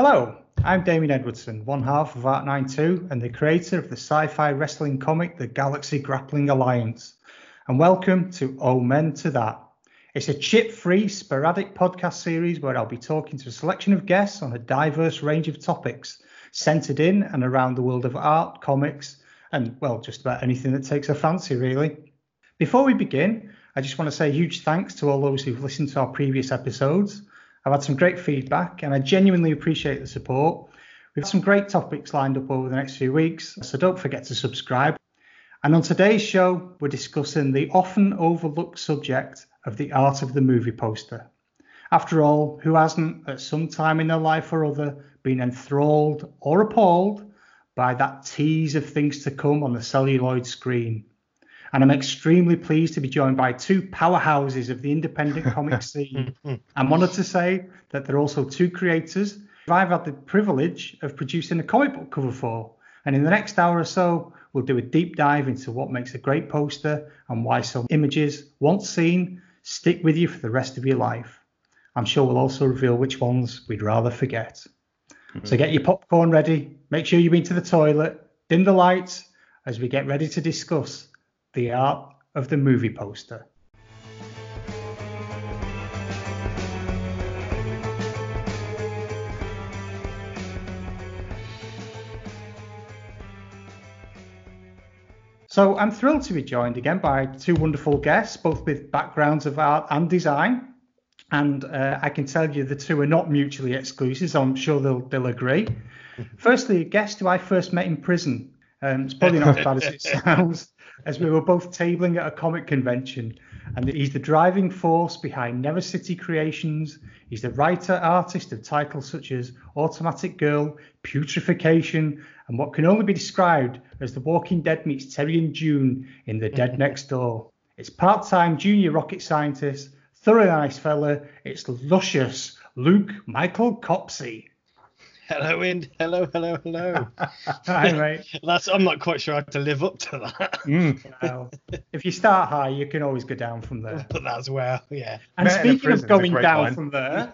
Hello, I'm Damien Edwardson, one half of Art92 and the creator of the sci-fi wrestling comic The Galaxy Grappling Alliance. And welcome to Omen to That. It's a chip-free, sporadic podcast series where I'll be talking to a selection of guests on a diverse range of topics, centred in and around the world of art, comics, and, well, just about anything that takes a fancy, really. Before we begin, I just want to say huge thanks to all those who've listened to our previous episodes. I've had some great feedback and I genuinely appreciate the support. We've got some great topics lined up over the next few weeks, so don't forget to subscribe. And on today's show, we're discussing the often overlooked subject of the art of the movie poster. After all, who hasn't at some time in their life or other been enthralled or appalled by that tease of things to come on the celluloid screen? And I'm extremely pleased to be joined by two powerhouses of the independent comic scene. I'm honoured to say that they're also two creators I've had the privilege of producing a comic book cover for. And in the next hour or so, we'll do a deep dive into what makes a great poster and why some images, once seen, stick with you for the rest of your life. I'm sure we'll also reveal which ones we'd rather forget. Mm-hmm. So get your popcorn ready, make sure you've been to the toilet, dim the lights as we get ready to discuss the art of the movie poster. So I'm thrilled to be joined again by two wonderful guests, both with backgrounds of art and design. And I can tell you the two are not mutually exclusive, so I'm sure they'll agree. Firstly, a guest who I first met in prison. It's probably not as bad as it sounds, as we were both tabling at a comic convention. And he's the driving force behind Never City Creations. He's the writer, artist of titles such as Automatic Girl, Putrefaction, and what can only be described as The Walking Dead meets Terry and June in The Dead Next Door. It's part-time junior rocket scientist, thoroughly nice fella. It's luscious Luke Michael Copsey. Hello, Ind. Hello. Hi, mate. I'm not quite sure how to live up to that. Well, if you start high, you can always go down from there. But that's well, yeah. And met speaking of going down from there,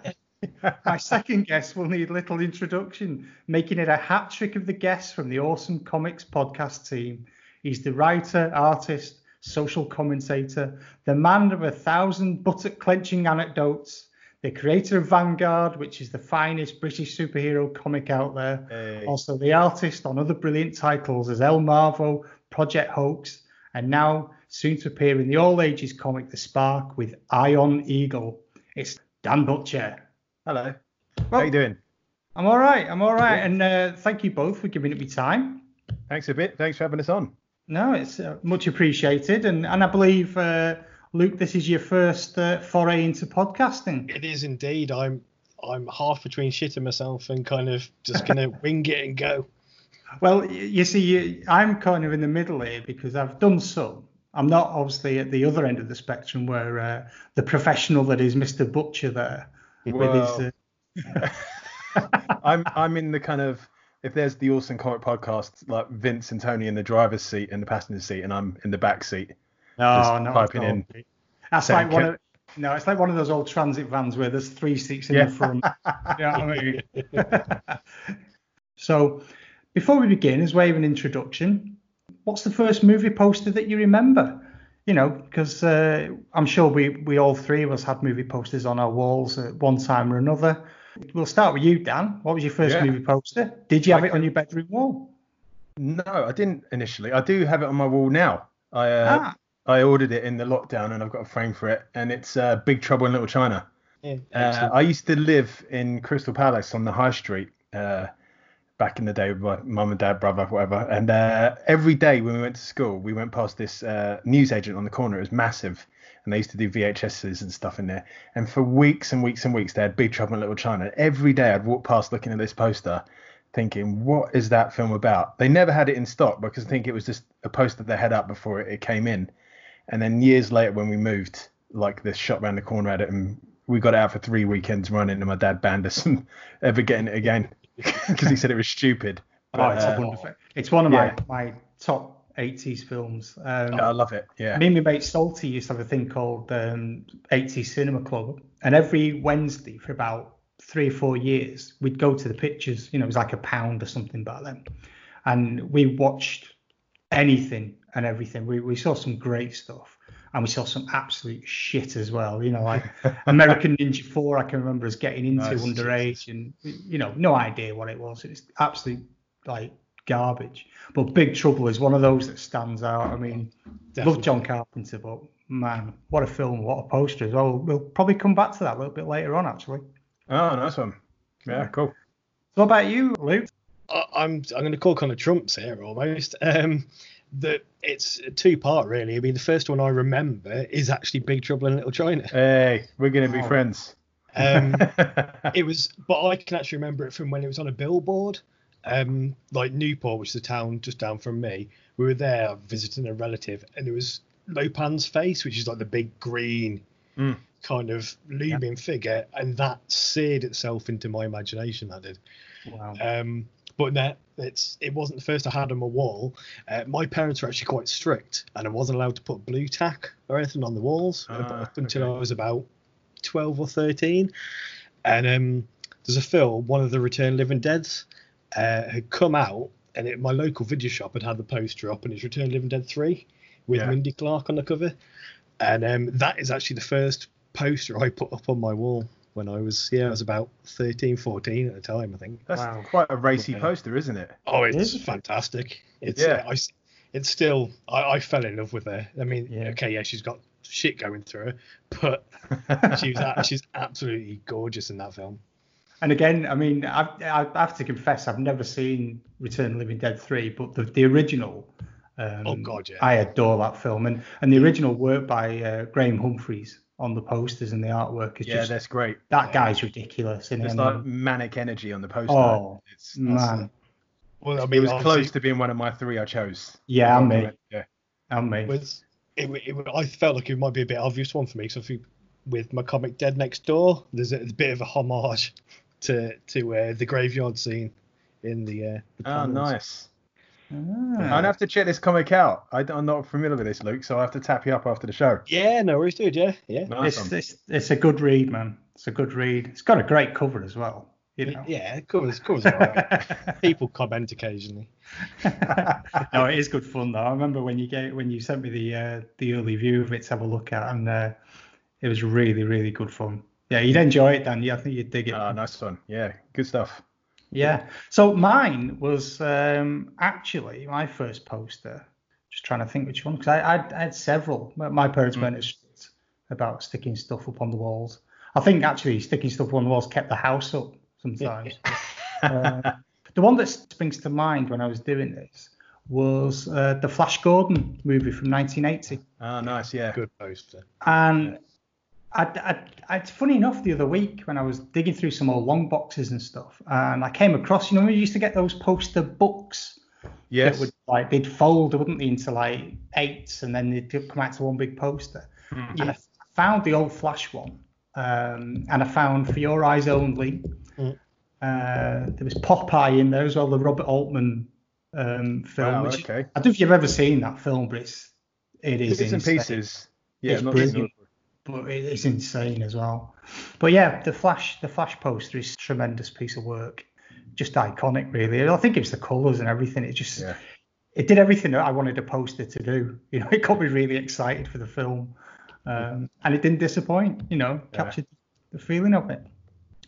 my second guest will need little introduction, making it a hat trick of the guests from the Awesome Comics podcast team. He's the writer, artist, social commentator, the man of 1,000 buttock-clenching anecdotes, the creator of Vanguard, which is the finest British superhero comic out there. Hey. Also the artist on other brilliant titles as El Marvel, Project Hoax, and now soon to appear in the all-ages comic The Spark with Ion Eagle. It's Dan Butcher. Hello. Well, how are you doing? I'm all right. And thank you both for giving it me time. Thanks a bit. Thanks for having us on. No, it's much appreciated. And I believe... Luke, this is your first foray into podcasting. It is indeed. I'm half between shitting myself and kind of just going to wing it and go. Well, you see, I'm kind of in the middle here because I've done some. I'm not obviously at the other end of the spectrum where the professional that is Mr. Butcher there. Well, with his, I'm in the kind of, if there's the Awesome Comic podcast, like Vince and Tony in the driver's seat and the passenger seat, and I'm in the back seat. It's like one of those old transit vans where there's three seats in the front. You know what I mean? So, before we begin, as way of an introduction, what's the first movie poster that you remember? You know, because I'm sure we all three of us had movie posters on our walls at one time or another. We'll start with you, Dan. What was your first movie poster? Did you have it on your bedroom wall? No, I didn't initially. I do have it on my wall now. I ordered it in the lockdown and I've got a frame for it, and it's Big Trouble in Little China. Yeah, I used to live in Crystal Palace on the high street back in the day with my mum and dad, brother, whatever. And every day when we went to school, we went past this newsagent on the corner. It was massive, and they used to do VHSs and stuff in there. And for weeks and weeks and weeks, they had Big Trouble in Little China. Every day I'd walk past looking at this poster, thinking, what is that film about? They never had it in stock because I think it was just a poster they had up before it came in. And then years later, when we moved, like this shop around the corner at it, and we got it out for 3 weekends running, and my dad banned us from ever getting it again because he said it was stupid. It's one of my top 80s films. I love it. Yeah. Me and my mate Salty used to have a thing called 80s Cinema Club, and every Wednesday for about 3 or 4 years, we'd go to the pictures, you know, it was like £1 or something back then. And we watched anything and everything. We saw some great stuff and we saw some absolute shit as well. You know, like American Ninja 4, I can remember us getting into underage and, you know, no idea what it was. It's absolute, like, garbage. But Big Trouble is one of those that stands out. I mean, Definitely. Love John Carpenter, but man, what a film, what a poster as well. We'll probably come back to that a little bit later on, actually. Oh, nice one. Yeah, cool. So what about you, Luke? I'm going to call kind of trumps here almost. It's a two-part, really. I mean, the first one I remember is actually Big Trouble in Little China. Hey, we're going to be friends. It was, but I can actually remember it from when it was on a billboard. Like Newport, which is the town just down from me. We were there visiting a relative, and there was Lopin's face, which is like the big green kind of looming figure, and that seared itself into my imagination. That did. Wow. But it wasn't the first I had on my wall. My parents were actually quite strict, and I wasn't allowed to put blue tack or anything on the walls until I was about 12 or 13. And there's a film, one of the Return of the Living Deads, had come out, and my local video shop had the poster up, and it's Return of the Living Dead 3 with Mindy Clark on the cover. And that is actually the first poster I put up on my wall when I was, about 13, 14 at the time, I think. That's quite a racy poster, isn't it? Oh, it's fantastic. It's it's still, I fell in love with her. I mean, she's got shit going through her, but she's absolutely gorgeous in that film. And again, I mean, I have to confess, I've never seen Return of the Living Dead 3, but the original, I adore that film. And the original work by Graeme Humphreys on the posters and the artwork is that's great. That guy's ridiculous. It's like manic energy on the poster. Oh, it's man. Well, I mean, it was close to being one of my three I chose. Yeah, and me. Yeah, and me. I felt like it might be a bit obvious one for me, because with my comic Dead Next Door, there's a bit of a homage to the graveyard scene in the panels. Nice. I'd have to check this comic out. I'm not familiar with this, Luke, so I have to tap you up after the show. Yeah, no worries, dude. Yeah. Nice. It's a good read, man. It's a good read. It's got a great cover as well. You know. Yeah, cover's all right. People comment occasionally. No, it is good fun though. I remember when you sent me the early view of it to have a look at, and it was really, really good fun. Yeah, you'd enjoy it, Dan. Yeah, I think you'd dig it. Nice one. Yeah, good stuff. Yeah, so mine was actually my first poster. Just trying to think which one, because I had several. My parents weren't strict about sticking stuff up on the walls. I think actually sticking stuff on the walls kept the house up sometimes. The one that springs to mind when I was doing this was the Flash Gordon movie from 1980. Oh, nice, yeah. Good poster. And it's funny enough, the other week when I was digging through some old long boxes and stuff, and I came across, you know, we used to get those poster books. Yes. That would, like, they'd fold, wouldn't they, into like 8s, and then they'd come out to one big poster. Mm-hmm. And I found the old Flash one, and I found For Your Eyes Only. Mm. There was Popeye in there as well, the Robert Altman film. Wow, which, okay. I don't know if you've ever seen that film, but it is. Bits and pieces. Yeah, it's brilliant. But it's insane as well. But yeah, the Flash poster is a tremendous piece of work. Just iconic, really. I think it was the colours and everything. It just it did everything that I wanted a poster to do. You know, it got me really excited for the film. And it didn't disappoint, you know, captured the feeling of it.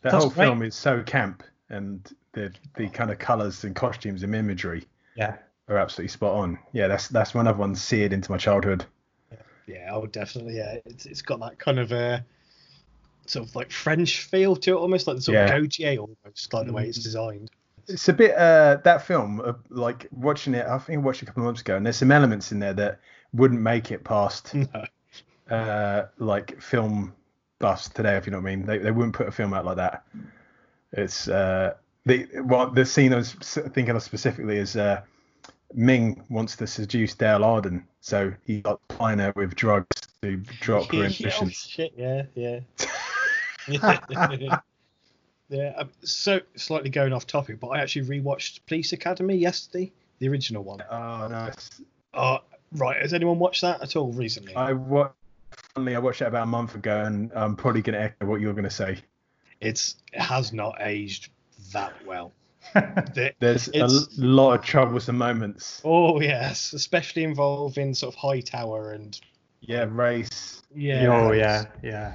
The whole film is so camp, and the kind of colours and costumes and imagery are absolutely spot on. Yeah, that's one I've seared into my childhood. Yeah, I would definitely. Yeah, it's got that kind of sort of like French feel to it, almost like the sort of Gautier, almost like the way it's designed. It's a bit that film, like watching it. I think I watched it a couple of months ago, and there's some elements in there that wouldn't make it past like film buffs today, if you know what I mean. They wouldn't put a film out like that. It's the scene I was thinking of specifically is. Ming wants to seduce Dale Arden, so he got plying her with drugs to drop her ambitions. Shit, yeah. Yeah, so slightly going off topic, but I actually rewatched Police Academy yesterday, the original one. Oh, nice. Right, has anyone watched that at all recently? I watched it about a month ago, and I'm probably going to echo what you're going to say. it has not aged that well. There's a lot of troublesome moments. Oh yes, especially involving sort of Hightower and race. Yeah. Oh yeah, yeah.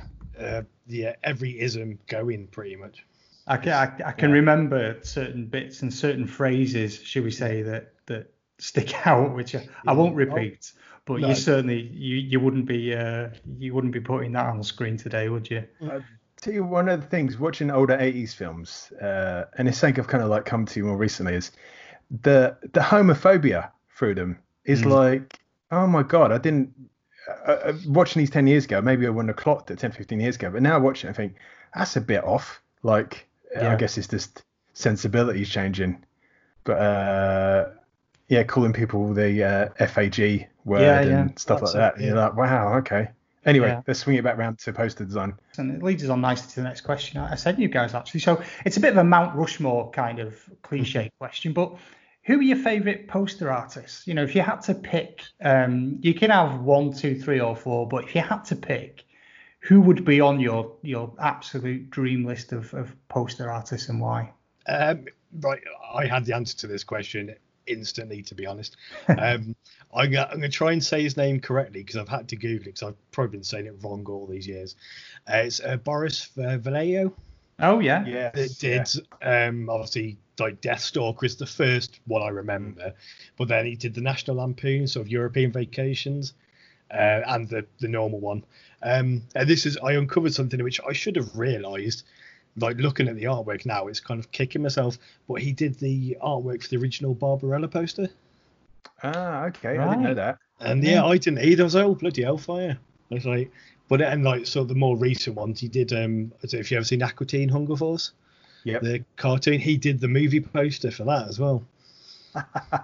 Every ism going pretty much. I can remember certain bits and certain phrases, should we say, that stick out, which I won't repeat. But you certainly you wouldn't be putting that on the screen today, would you? Tell you one of the things watching older 80s films, and it's something I've kind of like come to more recently, is the homophobia through them is like, oh my god, I didn't watching these 10 years ago, maybe I wouldn't have clocked it 10-15 years ago, but now I watch it and I think that's a bit off, like I guess it's just sensibilities changing, but calling people the FAG word and stuff like that. You're like, wow, okay. Anyway, let's swing it back round to poster design. And it leads us on nicely to the next question I sent you guys, actually. So it's a bit of a Mount Rushmore kind of cliche question, but who are your favourite poster artists? You know, if you had to pick, you can have 1, 2, 3, or 4, but if you had to pick, who would be on your absolute dream list of poster artists and why? Right, I had the answer to this question instantly, to be honest. I'm gonna try and say his name correctly because I've had to Google it because I've probably been saying it wrong all these years. It's Boris Vallejo. Oh yeah, yeah. It did. Yeah. Obviously, like Deathstalker is the first one I remember, but then he did the National Lampoon, sort of European Vacations, and the normal one. And this is, I uncovered something which I should have realised. Like looking at the artwork now, it's kind of kicking myself. But he did the artwork for the original Barbarella poster. Ah, okay, right. I didn't know that. And I didn't either. I was like, oh, bloody hellfire! I was like, but and like so the more recent ones he did. I don't know if you ever seen Aqua Teen Hunger Force, the cartoon, he did the movie poster for that as well,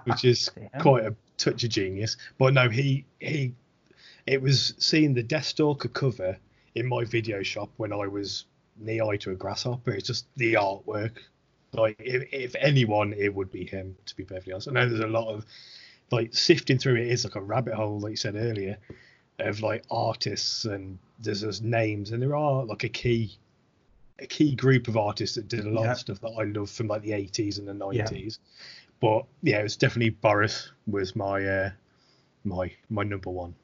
which is quite a touch of genius. But no, he, it was seeing the Deathstalker cover in my video shop when I was. The eye to a grasshopper. It's just the artwork. Like if anyone, it would be him. To be perfectly honest, I know there's a lot of like sifting through. It is like a rabbit hole, like you said earlier, of like artists and there's just names, and there are like a key group of artists that did a lot of stuff that I love from like the 80s and the 90s. But yeah, it's definitely Boris was my my number one.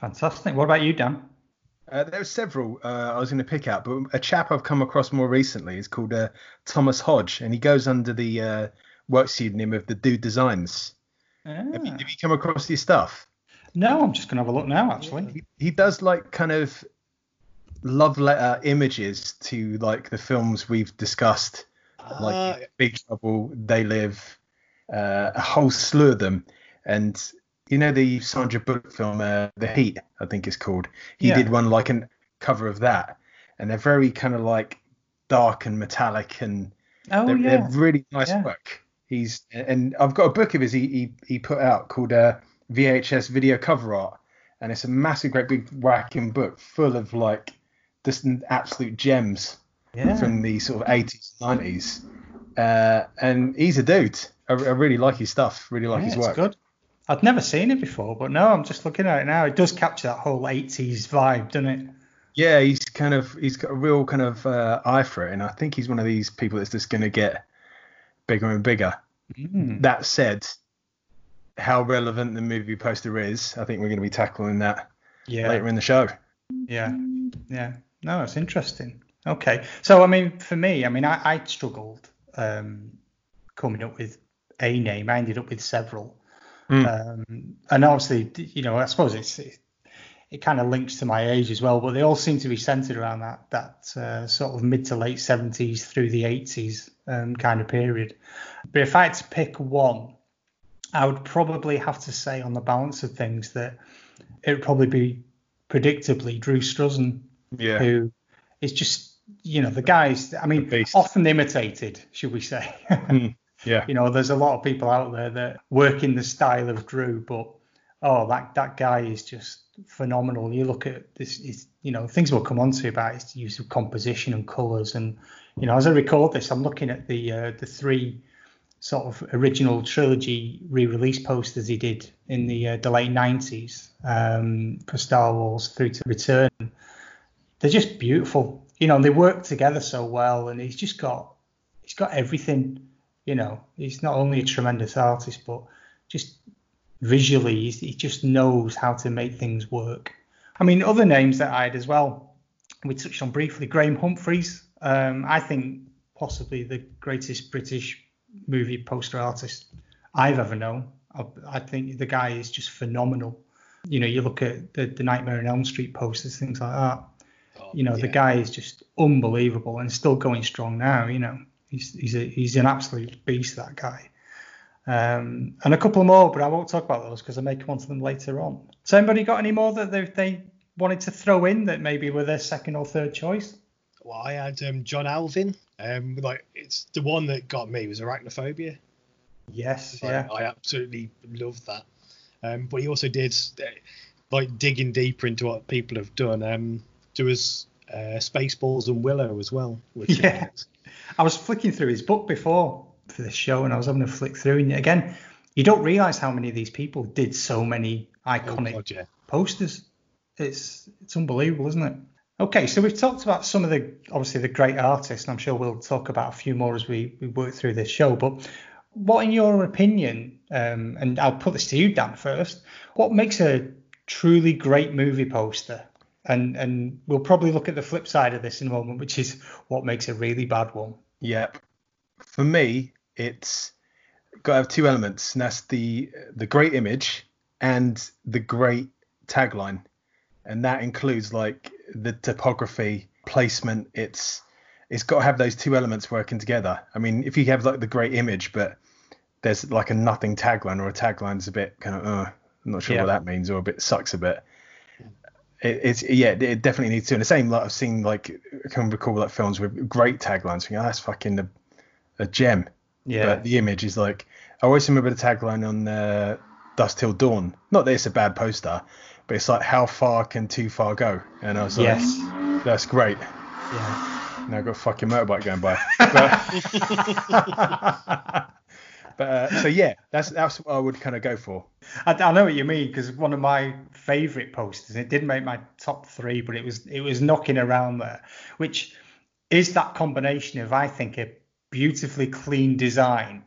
Fantastic. What about you, Dan? There are several I was going to pick out, but a chap I've come across more recently is called Thomas Hodge, and he goes under the work pseudonym of The Dude Designs. Ah. Have you come across his stuff? No, I'm just going to have a look now, actually. He does like kind of love letter images to like the films we've discussed, like Big Trouble, They Live, a whole slew of them, and... You know the Sandra Bullock film, The Heat, I think it's called. He did one like a cover of that, and they're very kind of like dark and metallic, and they're really nice work. And I've got a book of his he put out called VHS Video Cover Art, and it's a massive, great big whacking book full of like just absolute gems from the sort of 80s, 90s. And he's a dude. I really like his stuff. Really like his work. It's good. I'd never seen it before, but no, I'm just looking at it now. It does capture that whole 80s vibe, doesn't it? Yeah, he's got a real kind of eye for it, and I think he's one of these people that's just going to get bigger and bigger. That said, how relevant the movie poster is, I think we're going to be tackling that later in the show. Yeah, yeah. No, it's interesting. Okay, so I mean, for me, I struggled coming up with a name. I ended up with several. And obviously, you know, I suppose it kind of links to my age as well, but they all seem to be centered around that sort of mid to late 70s through the 80s kind of period. But if I had to pick one, I would probably have to say, on the balance of things, that it would probably be predictably Drew Struzan, who is just, you know, the guy's, I mean, often imitated, should we say. Yeah, you know, there's a lot of people out there that work in the style of Drew, but that guy is just phenomenal. You look at this, you know, things we'll come on to about his use of composition and colours, and you know, as I record this, I'm looking at the three sort of original trilogy re-release posters he did in the late 90s for Star Wars through to Return. They're just beautiful. you know, and they work together so well, and he's got everything, you know. He's not only a tremendous artist, but just visually, he just knows how to make things work. I mean, other names that I had as well, we touched on briefly, Graeme Humphreys, I think possibly the greatest British movie poster artist I've ever known. I think the guy is just phenomenal. You know, you look at the Nightmare on Elm Street posters, things like that. You know, yeah. The guy is just unbelievable and still going strong now. You know, he's an absolute beast, that guy. And a couple more, but I won't talk about those because I may come on to them later on. So anybody got any more that they wanted to throw in that maybe were their second or third choice? Well, I had John Alvin. Like, it's the one that got me was Arachnophobia. Yes, like, yeah. I absolutely love that. But he also did, like, digging deeper into what people have done. There was Spaceballs and Willow as well. Which yeah. I was flicking through his book before for this show, and I was having a flick through. And again, you don't realise how many of these people did so many iconic posters. It's unbelievable, isn't it? Okay, so we've talked about some of the, obviously, the great artists, and I'm sure we'll talk about a few more as we work through this show. But what, in your opinion, and I'll put this to you, Dan, first, what makes a truly great movie poster? And we'll probably look at the flip side of this in a moment, which is what makes a really bad one. Yeah. For me, it's got to have two elements, and that's the great image and the great tagline. And that includes, like, the typography, placement. It's got to have those two elements working together. I mean, if you have, like, the great image, but there's, like, a nothing tagline, or a tagline's a bit kind of, I'm not sure what that means, or a bit sucks a bit. It definitely needs to. And the same, like, I've seen, like, I can recall, like, films with great taglines. Thinking, that's fucking a gem. Yeah. But the image is, like, I always remember the tagline on Dust Till Dawn. Not that it's a bad poster, but it's like, how far can too far go? And I was like, yes, that's great. Yeah. Now I've got a fucking motorbike going by. So yeah, that's what I would kind of go for. I know what you mean, because one of my favourite posters, it didn't make my top three, but it was knocking around there, which is that combination of, I think, a beautifully clean design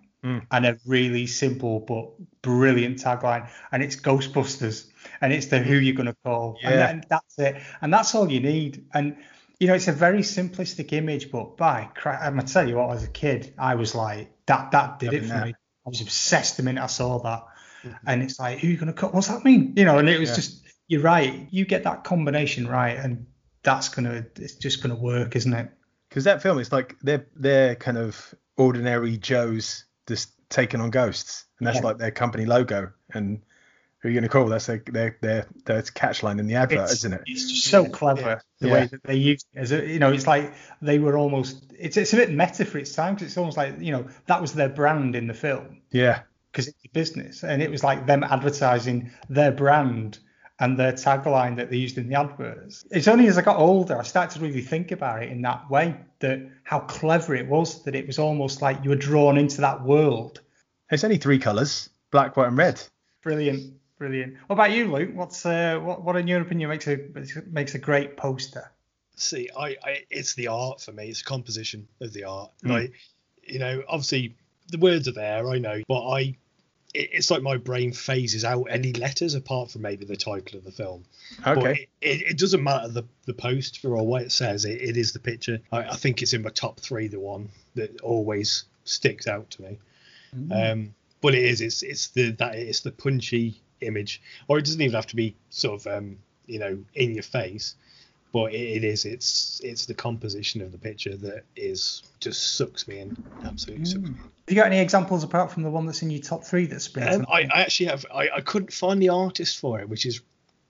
and a really simple but brilliant tagline, and it's Ghostbusters, and it's the who you're going to call, and that's it, and that's all you need. And you know, it's a very simplistic image, but by crap, I'm gonna tell you what, as a kid, I was like, that did it for me. I was obsessed the minute I saw that. Mm-hmm. And it's like, who are you gonna cut? What's that mean? You know, and it was just, you're right. You get that combination right, and it's just gonna work, isn't it? Because that film is like they're kind of ordinary Joes just taking on ghosts, and that's like their company logo. And who are you going to call? That's their catchline in the advert, isn't it? It's just so clever the way that they used it. As a, you know, it's like they were almost. It's a bit meta for its time, because it's almost like, you know, that was their brand in the film. Yeah. Because it's a business, and it was like them advertising their brand and their tagline that they used in the adverts. It's only as I got older I started to really think about it in that way, that how clever it was, that it was almost like you were drawn into that world. It's only three colours: black, white, and red. Brilliant. Brilliant. What about you, Luke? What's what in your opinion makes a great poster? See, it's the art for me. It's the composition of the art. Like, you know, obviously the words are there, I know, but it's like my brain phases out any letters apart from maybe the title of the film. Okay. But it doesn't matter the poster or what it says. It is the picture. I think it's in my top three, the one that always sticks out to me. But it is. It's the punchy image, or it doesn't even have to be sort of you know, in your face, but it's the composition of the picture that is just sucks me in, absolutely sucks me in. Have you got any examples apart from the one that's in your top three that springs out? I actually have. I couldn't find the artist for it, which is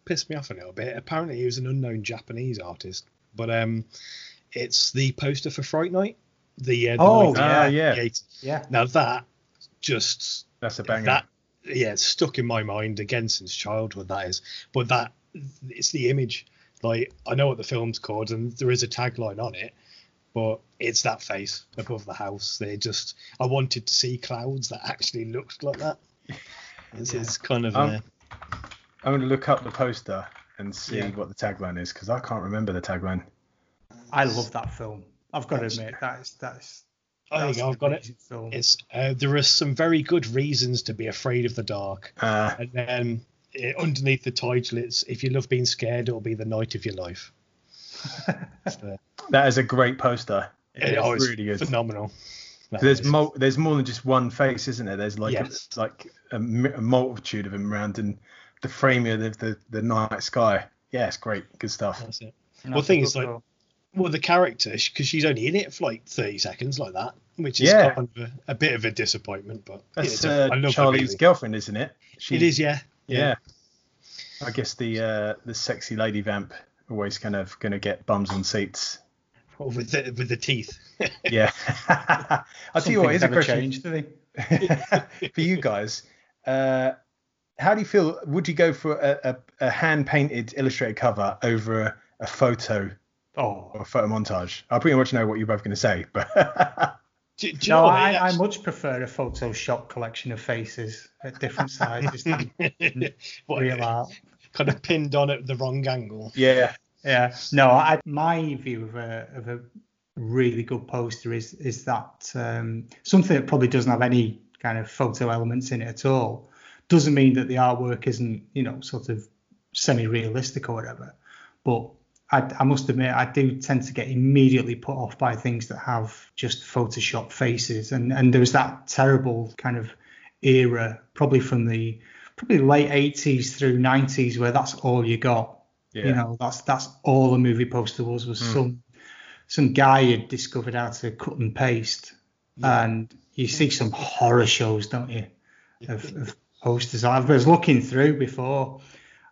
pissed me off a little bit. Apparently he was an unknown Japanese artist, but it's the poster for Fright Night, now that's a banger. It's stuck in my mind again since childhood, that is. But that, it's the image. Like, I know what the film's called, and there is a tagline on it, but it's that face above the house. I wanted to see clouds that actually looked like that. It's kind of... I'm going to look up the poster and see what the tagline is, because I can't remember the tagline. I love that film. I've got to admit that is. I think I've got it. Film. It's there are some very good reasons to be afraid of the dark. And then underneath the title, it's "If you love being scared, it'll be the night of your life." That is a great poster. It's really good. Phenomenal. There's more than just one face, isn't there? There's a multitude of them around, and the framing of the night sky. Yeah, it's great, good stuff. That's it. Well, the thing is, the character, because she's only in it for 30 seconds, like that, which is kind of a bit of a disappointment. But that's Charlie's girlfriend, isn't it? It is, yeah. Yeah. I guess the sexy lady vamp always kind of going to get bums on seats. Or with the teeth. Yeah. I'll tell you what, is a question for you guys. How do you feel? Would you go for a hand-painted illustrated cover over a photo or a photo montage? I pretty much know what you're both going to say. But I much prefer a Photoshop collection of faces at different sizes than real art. Kind of pinned on at the wrong angle. Yeah. Yeah, no. My view of a really good poster is that something that probably doesn't have any kind of photo elements in it at all. Doesn't mean that the artwork isn't, sort of semi-realistic or whatever. But I must admit, I do tend to get immediately put off by things that have just Photoshop faces. And there was that terrible kind of era, probably from the late 80s through 90s, where that's all you got. Yeah. That's all the movie poster was some guy who'd discovered how to cut and paste. Yeah. And you see some horror shows, don't you, of posters. I was looking through before,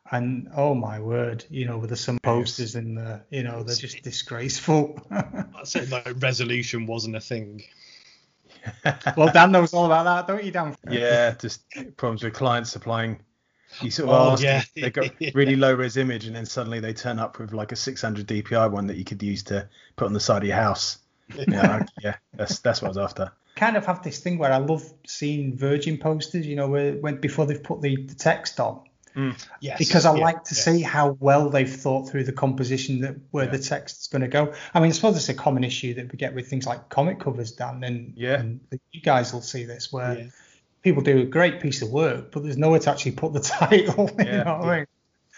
and oh my word, there's some posters in there, they're just disgraceful. I said resolution wasn't a thing. Well, Dan knows all about that, don't you, Dan? Yeah, just problems with clients supplying. You sort of asked if they've got really low res image, and then suddenly they turn up with a 600 DPI one that you could use to put on the side of your house. That's what I was after. Kind of have this thing where I love seeing Virgin posters, when before they've put the text on, because I like to see how well they've thought through the composition where the text is going to go. I mean, I suppose it's a common issue that we get with things like comic covers, Dan, and you guys will see this where. Yeah. People do a great piece of work, but there's nowhere to actually put the title. You know what I mean?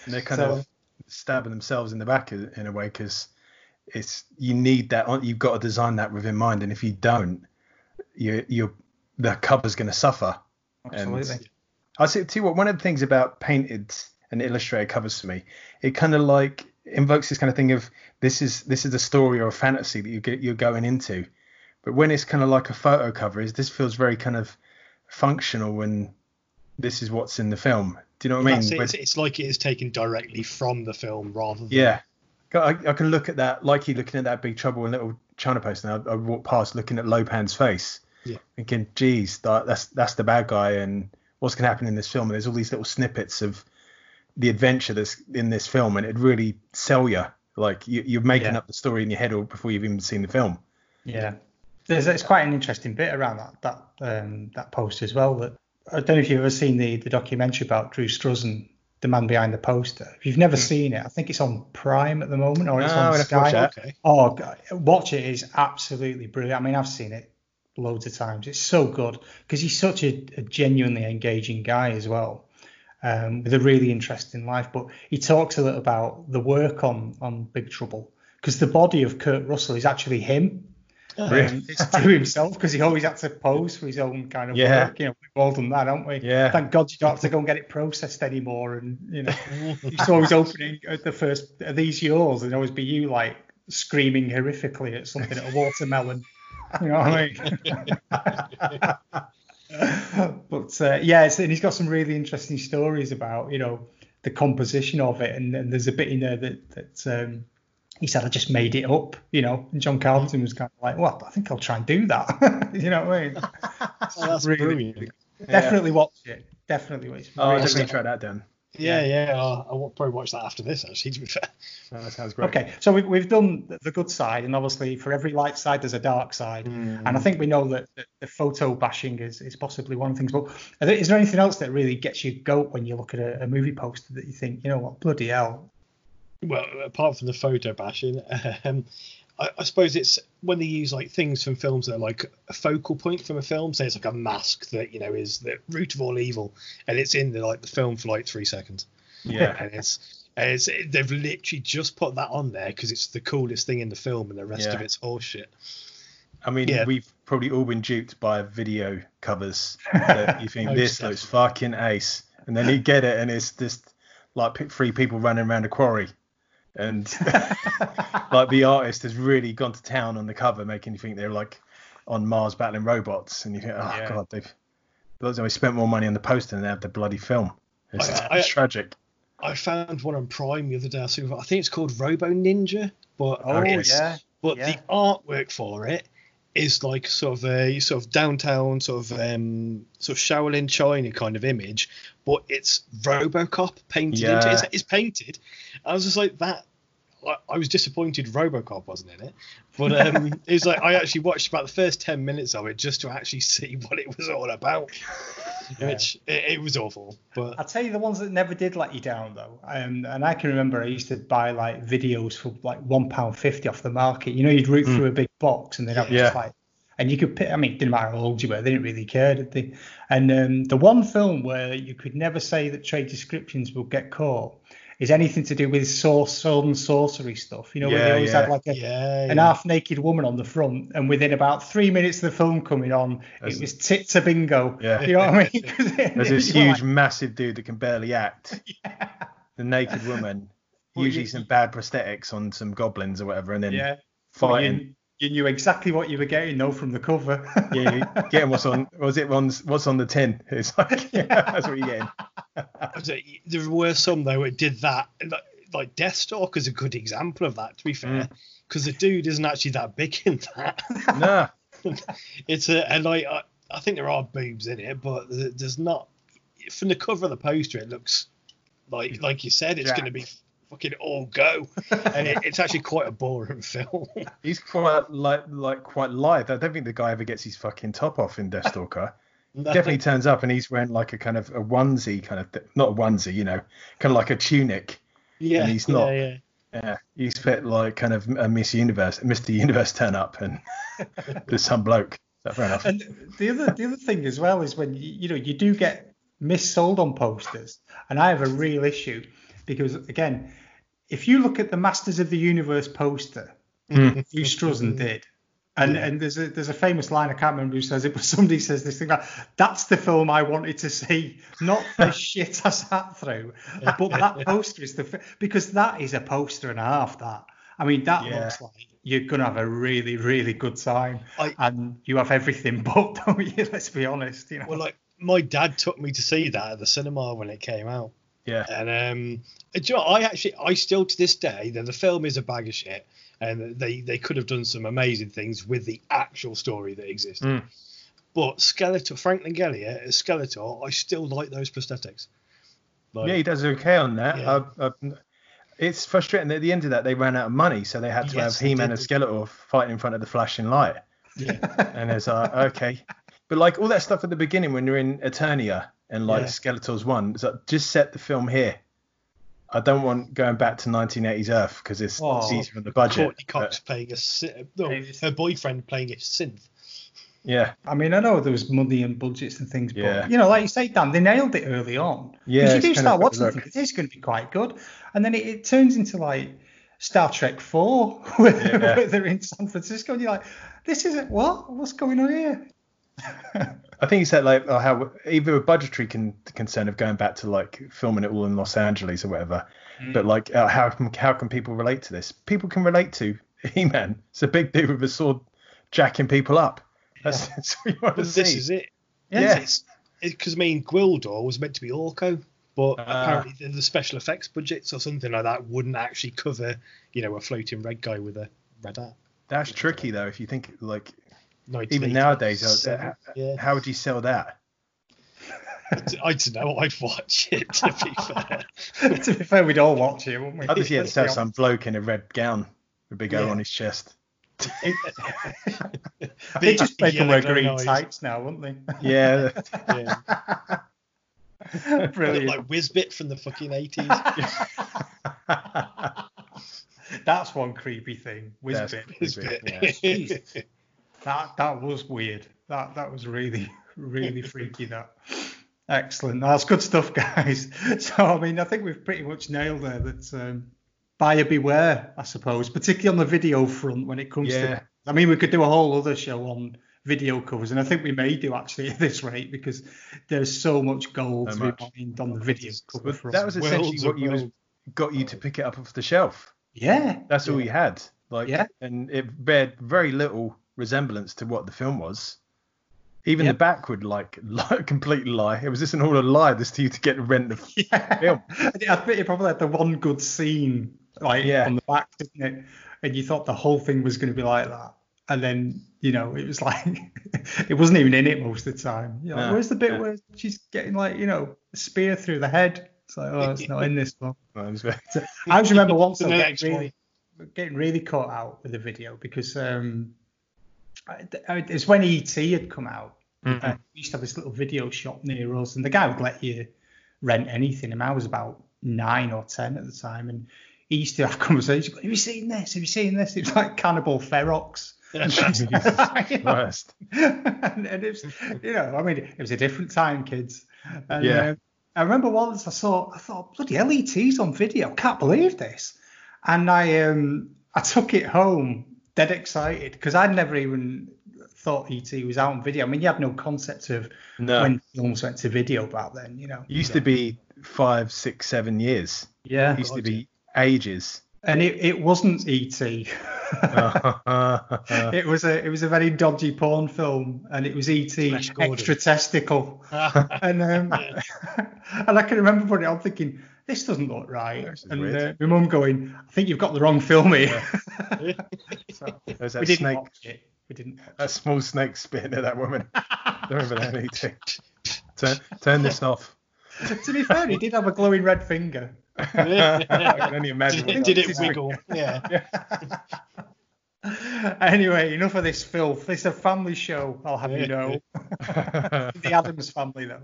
And they're kind of stabbing themselves in the back in a way, because you need that. You've got to design that with in mind, and if you don't, the cover's going to suffer. Absolutely. And I see. Tell you what, one of the things about painted and illustrated covers for me, it kind of invokes this kind of thing of this is a story or a fantasy that you're going into, but when it's kind of like a photo cover, this feels very kind of functional when this is what's in the film. Do you know what I mean? It's like it is taken directly from the film rather than... Yeah. I can look at that, like you're looking at that Big Trouble in Little China poster, and I walk past looking at Lopan's face, thinking, geez, that's the bad guy, and what's going to happen in this film? And there's all these little snippets of the adventure that's in this film, and it'd really sell you. Like, you're making up the story in your head or before you've even seen the film. Yeah. It's quite an interesting bit around that poster as well. That I don't know if you've ever seen the documentary about Drew Struzan, the man behind the poster. If you've never seen it, I think it's on Prime at the moment, or it's on Sky. Oh, God, watch it. It's absolutely brilliant. I mean, I've seen it loads of times. It's so good because he's such a genuinely engaging guy as well, with a really interesting life. But he talks a little about the work on Big Trouble, because the body of Kurt Russell is actually him. It's to himself, because he always had to pose for his own kind of work. We've all done that, haven't we? Yeah. Thank God you don't have to go and get it processed anymore. And he's always opening at the first. Are these yours? And always be you screaming horrifically at something at a watermelon. You know what I mean? But and he's got some really interesting stories about the composition of it, and there's a bit in there that he said, I just made it up, and John Carlton was kind of I think I'll try and do that. You know what I mean? Oh, that's really brilliant. Definitely watch it. Definitely watch it. Oh, I'm going to try that, Dan. Yeah. I'll probably watch that after this, actually, to be fair. Oh, that sounds great. Okay, so we've done the good side, and obviously for every light side, there's a dark side. And I think we know that the photo bashing is possibly one of the things. But is there anything else that really gets you goat when you look at a movie poster that you think, you know what, bloody hell? Well, apart from the photo bashing, I suppose it's when they use like things from films that are like a focal point from a film, say it's like a mask that, you know, is the root of all evil, and it's in the like the film for like 3 seconds. Yeah. And it's they've literally just put that on there because it's the coolest thing in the film, and the rest of it's horseshit. I mean, we've probably all been duped by video covers that you think this looks fucking ace, and then you get it and it's just like three people running around a quarry, and like the artist has really gone to town on the cover, making you think they're like on Mars battling robots, and you think, God, they spent more money on the poster than they have the bloody film. It's tragic. I found one on Prime the other day. I think it's called Robo Ninja, but the artwork for it is like sort of a downtown sort of Shaolin China kind of image, but it's RoboCop painted into it. It's painted. I was just like that. I was disappointed RoboCop wasn't in it, but it was like I actually watched about the first 10 minutes of it just to actually see what it was all about, which it was awful. But I'll tell you the ones that never did let you down though, and I can remember I used to buy like videos for like £1.50 off the market. You know, you'd root through a big box and they'd have just like, and you could pick. I mean, it didn't matter how old you were; they didn't really care, did they? And the one film where you could never say that trade descriptions would get caught is anything to do with sword and sorcery stuff. You know, where they always had like an half-naked woman on the front, and within about 3 minutes of the film coming on, it was tits a bingo. Yeah. You know what I mean? There's this huge, like, massive dude that can barely act. Yeah. The naked woman, usually some bad prosthetics on some goblins or whatever, and then fighting. You knew exactly what you were getting, though, from the cover. You're getting what's on the tin. It's like, that's what you're getting. There were some though that did that, like Deathstalker is a good example of that, to be fair, because the dude isn't actually that big in that. No, it's I think there are boobs in it, but there's not. From the cover of the poster, it looks like you said, it's going to be fucking all go, and it's actually quite a boring film. He's quite quite lithe. I don't think the guy ever gets his fucking top off in Deathstalker. Definitely turns up and he's wearing like a kind of a onesie, not a onesie, you know, kind of like a tunic. Yeah. And he's not. Yeah. You expect like kind of a Mr. Universe turn up, and there's some bloke. Fair enough. And the other thing as well is when you do get missold on posters, and I have a real issue because again, if you look at the Masters of the Universe poster, Drew Struzan did. And there's a famous line, I can't remember who says it, but somebody says this thing like, that's the film I wanted to see, not the shit I sat through. But that poster is because that is a poster and a half, that. I mean, that looks like you're going to have a really, really good time. And you have everything but, don't you? Let's be honest. You know? Well, like, my dad took me to see that at the cinema when it came out. Yeah. And I still to this day, the film is a bag of shit. And they could have done some amazing things with the actual story that existed. But Skeletor, Franklin Gellier as Skeletor, I still like those prosthetics. He does okay on that. Yeah. It's frustrating that at the end of that, they ran out of money, so they had to have He-Man and Skeletor fighting in front of the flashing light. Yeah. And it's like, okay. But like all that stuff at the beginning when you're in Eternia and like Skeletor's one, it's like, just set the film here. I don't want going back to 1980s Earth because it's easier on the budget. Courtney Cox playing her boyfriend playing a synth. Yeah. I mean, I know there was money and budgets and things, but, like you say, Dan, they nailed it early on. Yeah. Because you do start watching things, it's going to be quite good. And then it turns into, like, Star Trek 4, where they're in San Francisco, and you're like, this isn't what? What's going on here? I think you said like how either a budgetary concern of going back to like filming it all in Los Angeles or whatever, but like how can people relate to this? People can relate to He-Man. It's a big dude with a sword jacking people up. That's what you want to see. This is it. Yes, yeah. Because I mean, Gwildor was meant to be Orko, but apparently the special effects budgets or something like that wouldn't actually cover a floating red guy with a red hat. That's tricky though, if you think like. Even nowadays, how would you sell that? I don't know. I'd watch it, to be fair. We'd all watch it, wouldn't we? Obviously, you'd sell some bloke in a red gown with a big O on his chest. They just make them wear green tights now, wouldn't they? Yeah. Brilliant. Like Whizbit from the fucking 80s. That's one creepy thing. Whizbit. Yeah. That was weird. That was really, really freaky, that. Excellent. That's good stuff, guys. So, I mean, I think we've pretty much nailed there that buyer beware, I suppose, particularly on the video front when it comes to... I mean, we could do a whole other show on video covers, and I think we may do, actually, at this rate, because there's so much gold to be mined on the video cover front. That was essentially what got you to pick it up off the shelf. Yeah. That's all you had. And it bear very little resemblance to what the film was. Even the back would completely lie. It was just an all a lie. This to you to get rent of film. I think you probably had the one good scene on the back, didn't it? And you thought the whole thing was going to be like that. And then it was like it wasn't even in it most of the time. You're like, where's the bit where she's getting a spear through the head? It's like, oh, it's not in this one. I always remember once I was getting really caught out with the video because. It's when E.T. had come out. We used to have this little video shop near us, and the guy would let you rent anything. And I was about 9 or 10 at the time, and he used to have conversations. Have you seen this? Have you seen this? It was like Cannibal Ferox. And it's it was a different time, kids. And, I remember once I thought, bloody hell, E.T.'s on video. Can't believe this. And I took it home. Dead excited, because I'd never even thought E.T. was out on video. I mean, you had no concept of when films went to video back then, It used to be 5, 6, 7 years. Yeah. It used to be ages. And it wasn't E.T. It was a very dodgy porn film, and it was E.T. extra testicle. And I can remember putting it on thinking, this doesn't look right. And my mum going, I think you've got the wrong film here. Yeah. We didn't. That small snake spitting at that woman. I don't remember that E.T. Turn this off. To be fair, he did have a glowing red finger. I can only imagine. Did it wiggle? Yeah. Anyway, enough of this filth. It's a family show, I'll have you know. The Addams Family, though.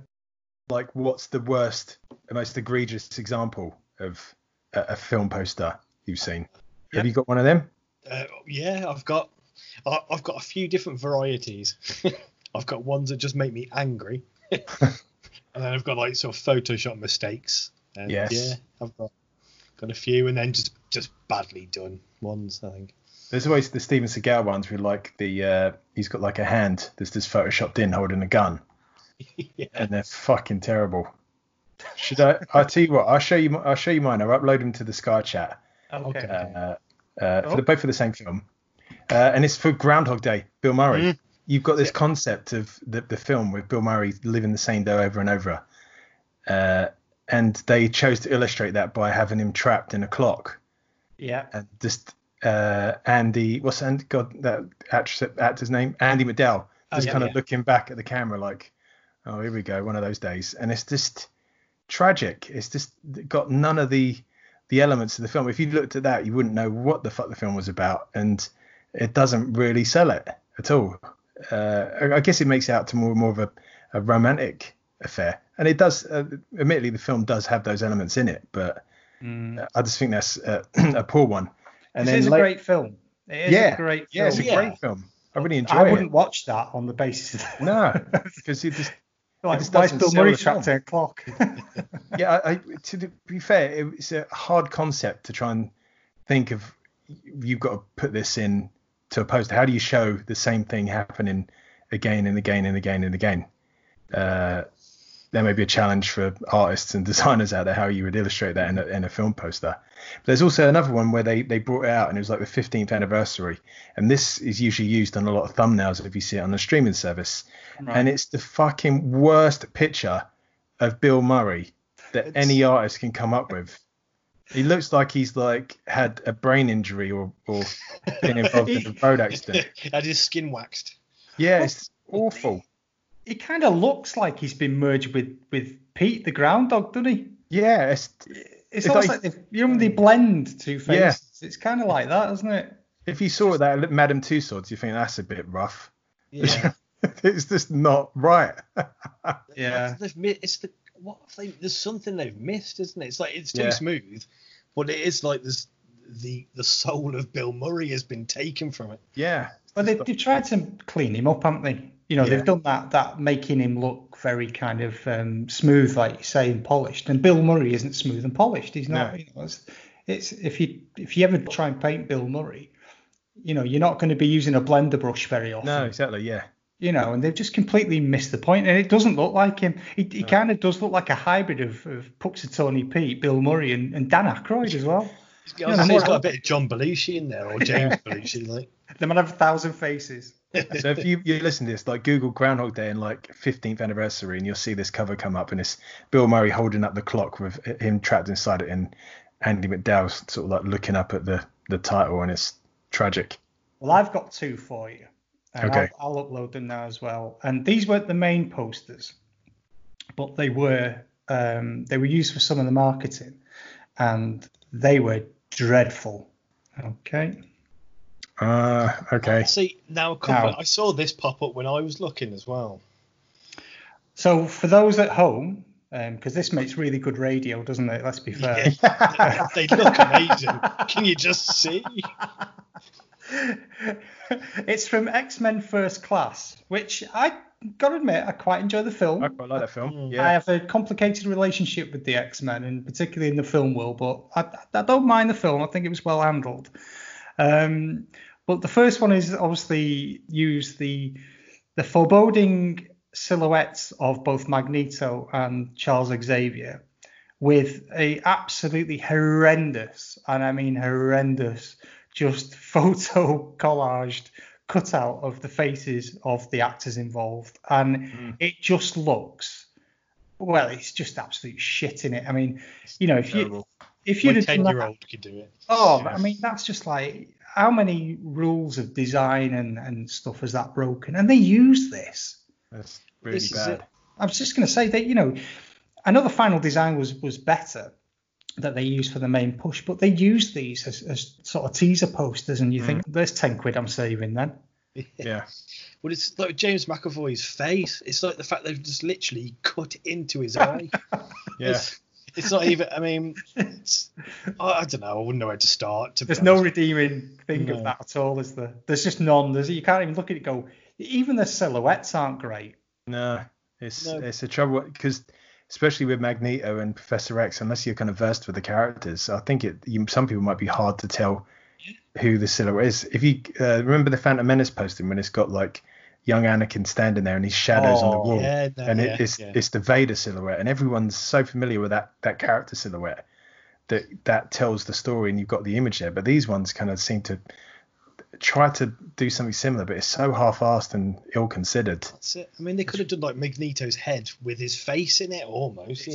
What's the worst, most egregious example of a film poster you've seen? Yep. Have you got one of them? I've got a few different varieties. I've got ones that just make me angry, and then I've got sort of Photoshop mistakes. And I've got a few, and then just badly done ones, I think. There's always the Steven Seagal ones with he's got a hand that's just photoshopped in holding a gun. Yeah. And they're fucking terrible. Should I'll tell you what, I'll show you mine. I'll upload them to the Sky Chat. Okay. Both for the same film. And it's for Groundhog Day, Bill Murray. Mm. You've got this concept of the film with Bill Murray living the same day over and over. And they chose to illustrate that by having him trapped in a clock. Yeah. And just that actor's name? Andy McDowell. Just kind of looking back at the camera like, oh, here we go, one of those days. And it's just tragic. It's just got none of the elements of the film. If you looked at that, you wouldn't know what the fuck the film was about. And it doesn't really sell it at all. I guess it makes it out to more of a romantic affair. And it does, admittedly, the film does have those elements in it, but I just think that's a poor one. And this is a great film. It is a great film. Yeah, it's a great film. I really enjoy it. I wouldn't watch that on the basis of that. No, because you just... why is Bill Murray trapped at a clock? To be fair, it's a hard concept to try and think of, you've got to put this in to a poster. How do you show the same thing happening again and again and again and again? There may be a challenge for artists and designers out there how you would illustrate that in a film poster. But there's also another one where they brought it out and it was the 15th anniversary. And this is usually used on a lot of thumbnails if you see it on the streaming service. Right. And it's the fucking worst picture of Bill Murray that any artist can come up with. He looks like he's had a brain injury or been involved in a road accident. Had his skin waxed. Yeah, it's awful. He kind of looks like he's been merged with Pete the groundhog, doesn't he? Yeah. It's almost they blend two faces. Yeah. It's kind of like that, isn't it? If you saw that Madame Tussauds, you think that's a bit rough. Yeah. It's just not right. Yeah. There's something they've missed, isn't it? It's too smooth, but it is like there's the soul of Bill Murray has been taken from it. Yeah. Well, they've tried to clean him up, haven't they? You know, they've done that making him look very kind of smooth, like you say, and polished. And Bill Murray isn't smooth and polished. He's not. No. You know, it's if you ever try and paint Bill Murray, you know, you're not going to be using a blender brush very often. No, exactly. Yeah. You know, and they've just completely missed the point. And it doesn't look like him. He kind of does look like a hybrid of Puxatawny Pete, Bill Murray, and Dan Aykroyd as well. He's got a bit of John Belushi in there, or James Belushi, like. The man of a thousand faces. So if you listen to this, like, Google Groundhog Day and, like, 15th anniversary, and you'll see this cover come up, and it's Bill Murray holding up the clock with him trapped inside it, and Andy McDowell sort of, like, looking up at the title, and it's tragic. Well, I've got two for you. Okay. I'll upload them now as well. And these weren't the main posters, but they were used for some of the marketing, and they were dreadful. Okay. Okay. See, now, I saw this pop up when I was looking as well. So for those at home, because this makes really good radio, doesn't it? Let's be fair. Yeah, they look amazing. Can you just see? It's from X-Men First Class, which I gotta admit, I quite enjoy the film. I quite like that film. Yeah. I have a complicated relationship with the X-Men, and particularly in the film world, but I don't mind the film. I think it was well handled. But the first one is obviously use the foreboding silhouettes of both Magneto and Charles Xavier with a absolutely horrendous, and I mean horrendous, just photo collaged cutout of the faces of the actors involved. And it just looks, well, it's just absolute shit in it. I mean, you know, if you'd have done that, my 10-year-old could do it. Oh, yeah. I mean, that's just like, how many rules of design and stuff has that broken? And they use this. That's really bad. I was just going to say that, you know, I know the final design was better that they used for the main push, but they used these as sort of teaser posters, and you think, there's 10 quid I'm saving then. Yeah. Well, it's like James McAvoy's face. It's like the fact they've just literally cut into his eye. Yeah. It's not even, I mean, I don't know. I wouldn't know where to start. There's no redeeming thing of that at all, is there? There's just none. You can't even look at it and go, even the silhouettes aren't great. No, it's a trouble, because especially with Magneto and Professor X, unless you're kind of versed with the characters, I think some people might be hard to tell who the silhouette is. If you remember the Phantom Menace posting, when it's got like young Anakin standing there and his shadows on the wall, it's the Vader silhouette, and everyone's so familiar with that character silhouette that tells the story, and you've got the image there. But these ones kind of seem to try to do something similar, but it's so half-assed and ill-considered. That's it. I mean, they could have done like Magneto's head with his face in it almost.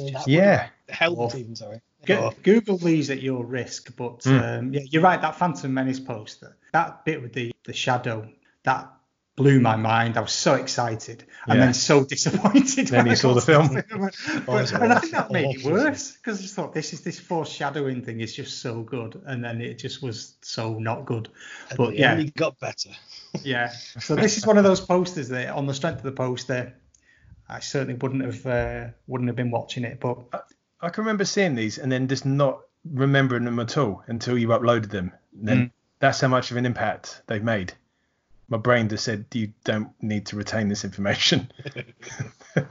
Google these at your risk, but you're right, that Phantom Menace poster, that bit with the shadow, that blew my mind. I was so excited and then so disappointed. Then you saw the film. And I think that made it worse, because I just thought, this foreshadowing thing is just so good, and then it just was so not good. But it really got better. Yeah. So this is one of those posters that, on the strength of the poster, I certainly wouldn't have been watching it. But I can remember seeing these and then just not remembering them at all until you uploaded them. And then that's how much of an impact they've made. My brain just said, you don't need to retain this information.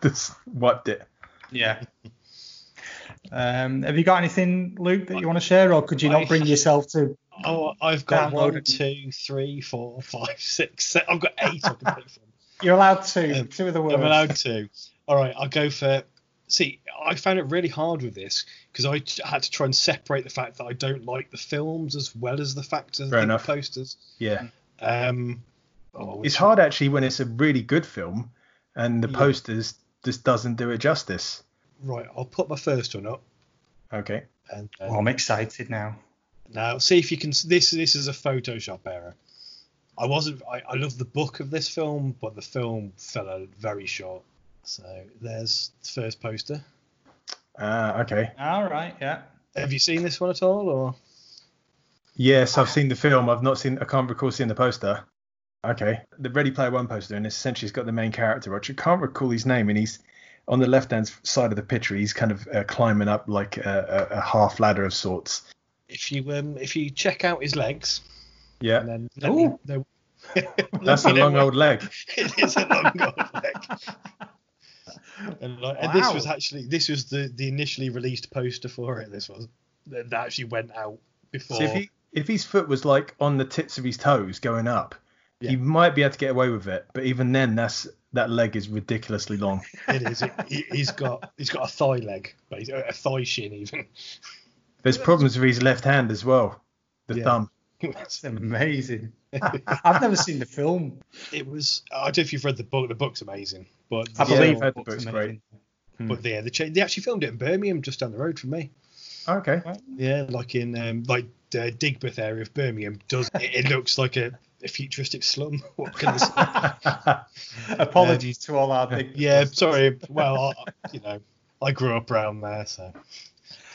Just wiped it. Yeah. Have you got anything, Luke, that you want to share, or could you not bring yourself to... Oh, I've got 1, 2, 3, 4, 5, 6, 7. I've got 8 I can pick from. You're allowed 2. 2 of the words. I'm allowed 2. All right, I'll go for... See, I found it really hard with this, because I had to try and separate the fact that I don't like the films as well as the fact that the posters. Yeah. It's hard actually when it's a really good film and the posters just doesn't do it justice. Right, I'll put my first one up. Okay. And I'm excited now. Now, see if you can. This is a Photoshop error. I love the book of this film, but the film fell very short. So there's the first poster. Okay. All right. Yeah. Have you seen this one at all, or? Yes, I've seen the film. I can't recall seeing the poster. Okay. The Ready Player One poster, and essentially it's got the main character, which I can't recall his name, and he's on the left-hand side of the picture. He's kind of climbing up like a half ladder of sorts. if you check out his legs, yeah, and then let me know. That's a long old leg. It is a long old leg. And, like, wow. And this was the initially released poster for it. This was that actually went out before. So if his foot was like on the tips of his toes going up, yeah, he might be able to get away with it. But even then, that leg is ridiculously long. It is. He's got a thigh leg, basically, a thigh shin even. There's problems with his left hand as well, the thumb. That's amazing. I've never seen the film. It was. I don't know if you've read the book. The book's amazing. But I believe the book's great. But they actually filmed it in Birmingham, just down the road from me. Okay. Yeah, like in the Digbeth area of Birmingham. It looks like a futuristic slum? What can I say? Apologies to all our Digbeth. Yeah, sorry. Well, I grew up around there, so.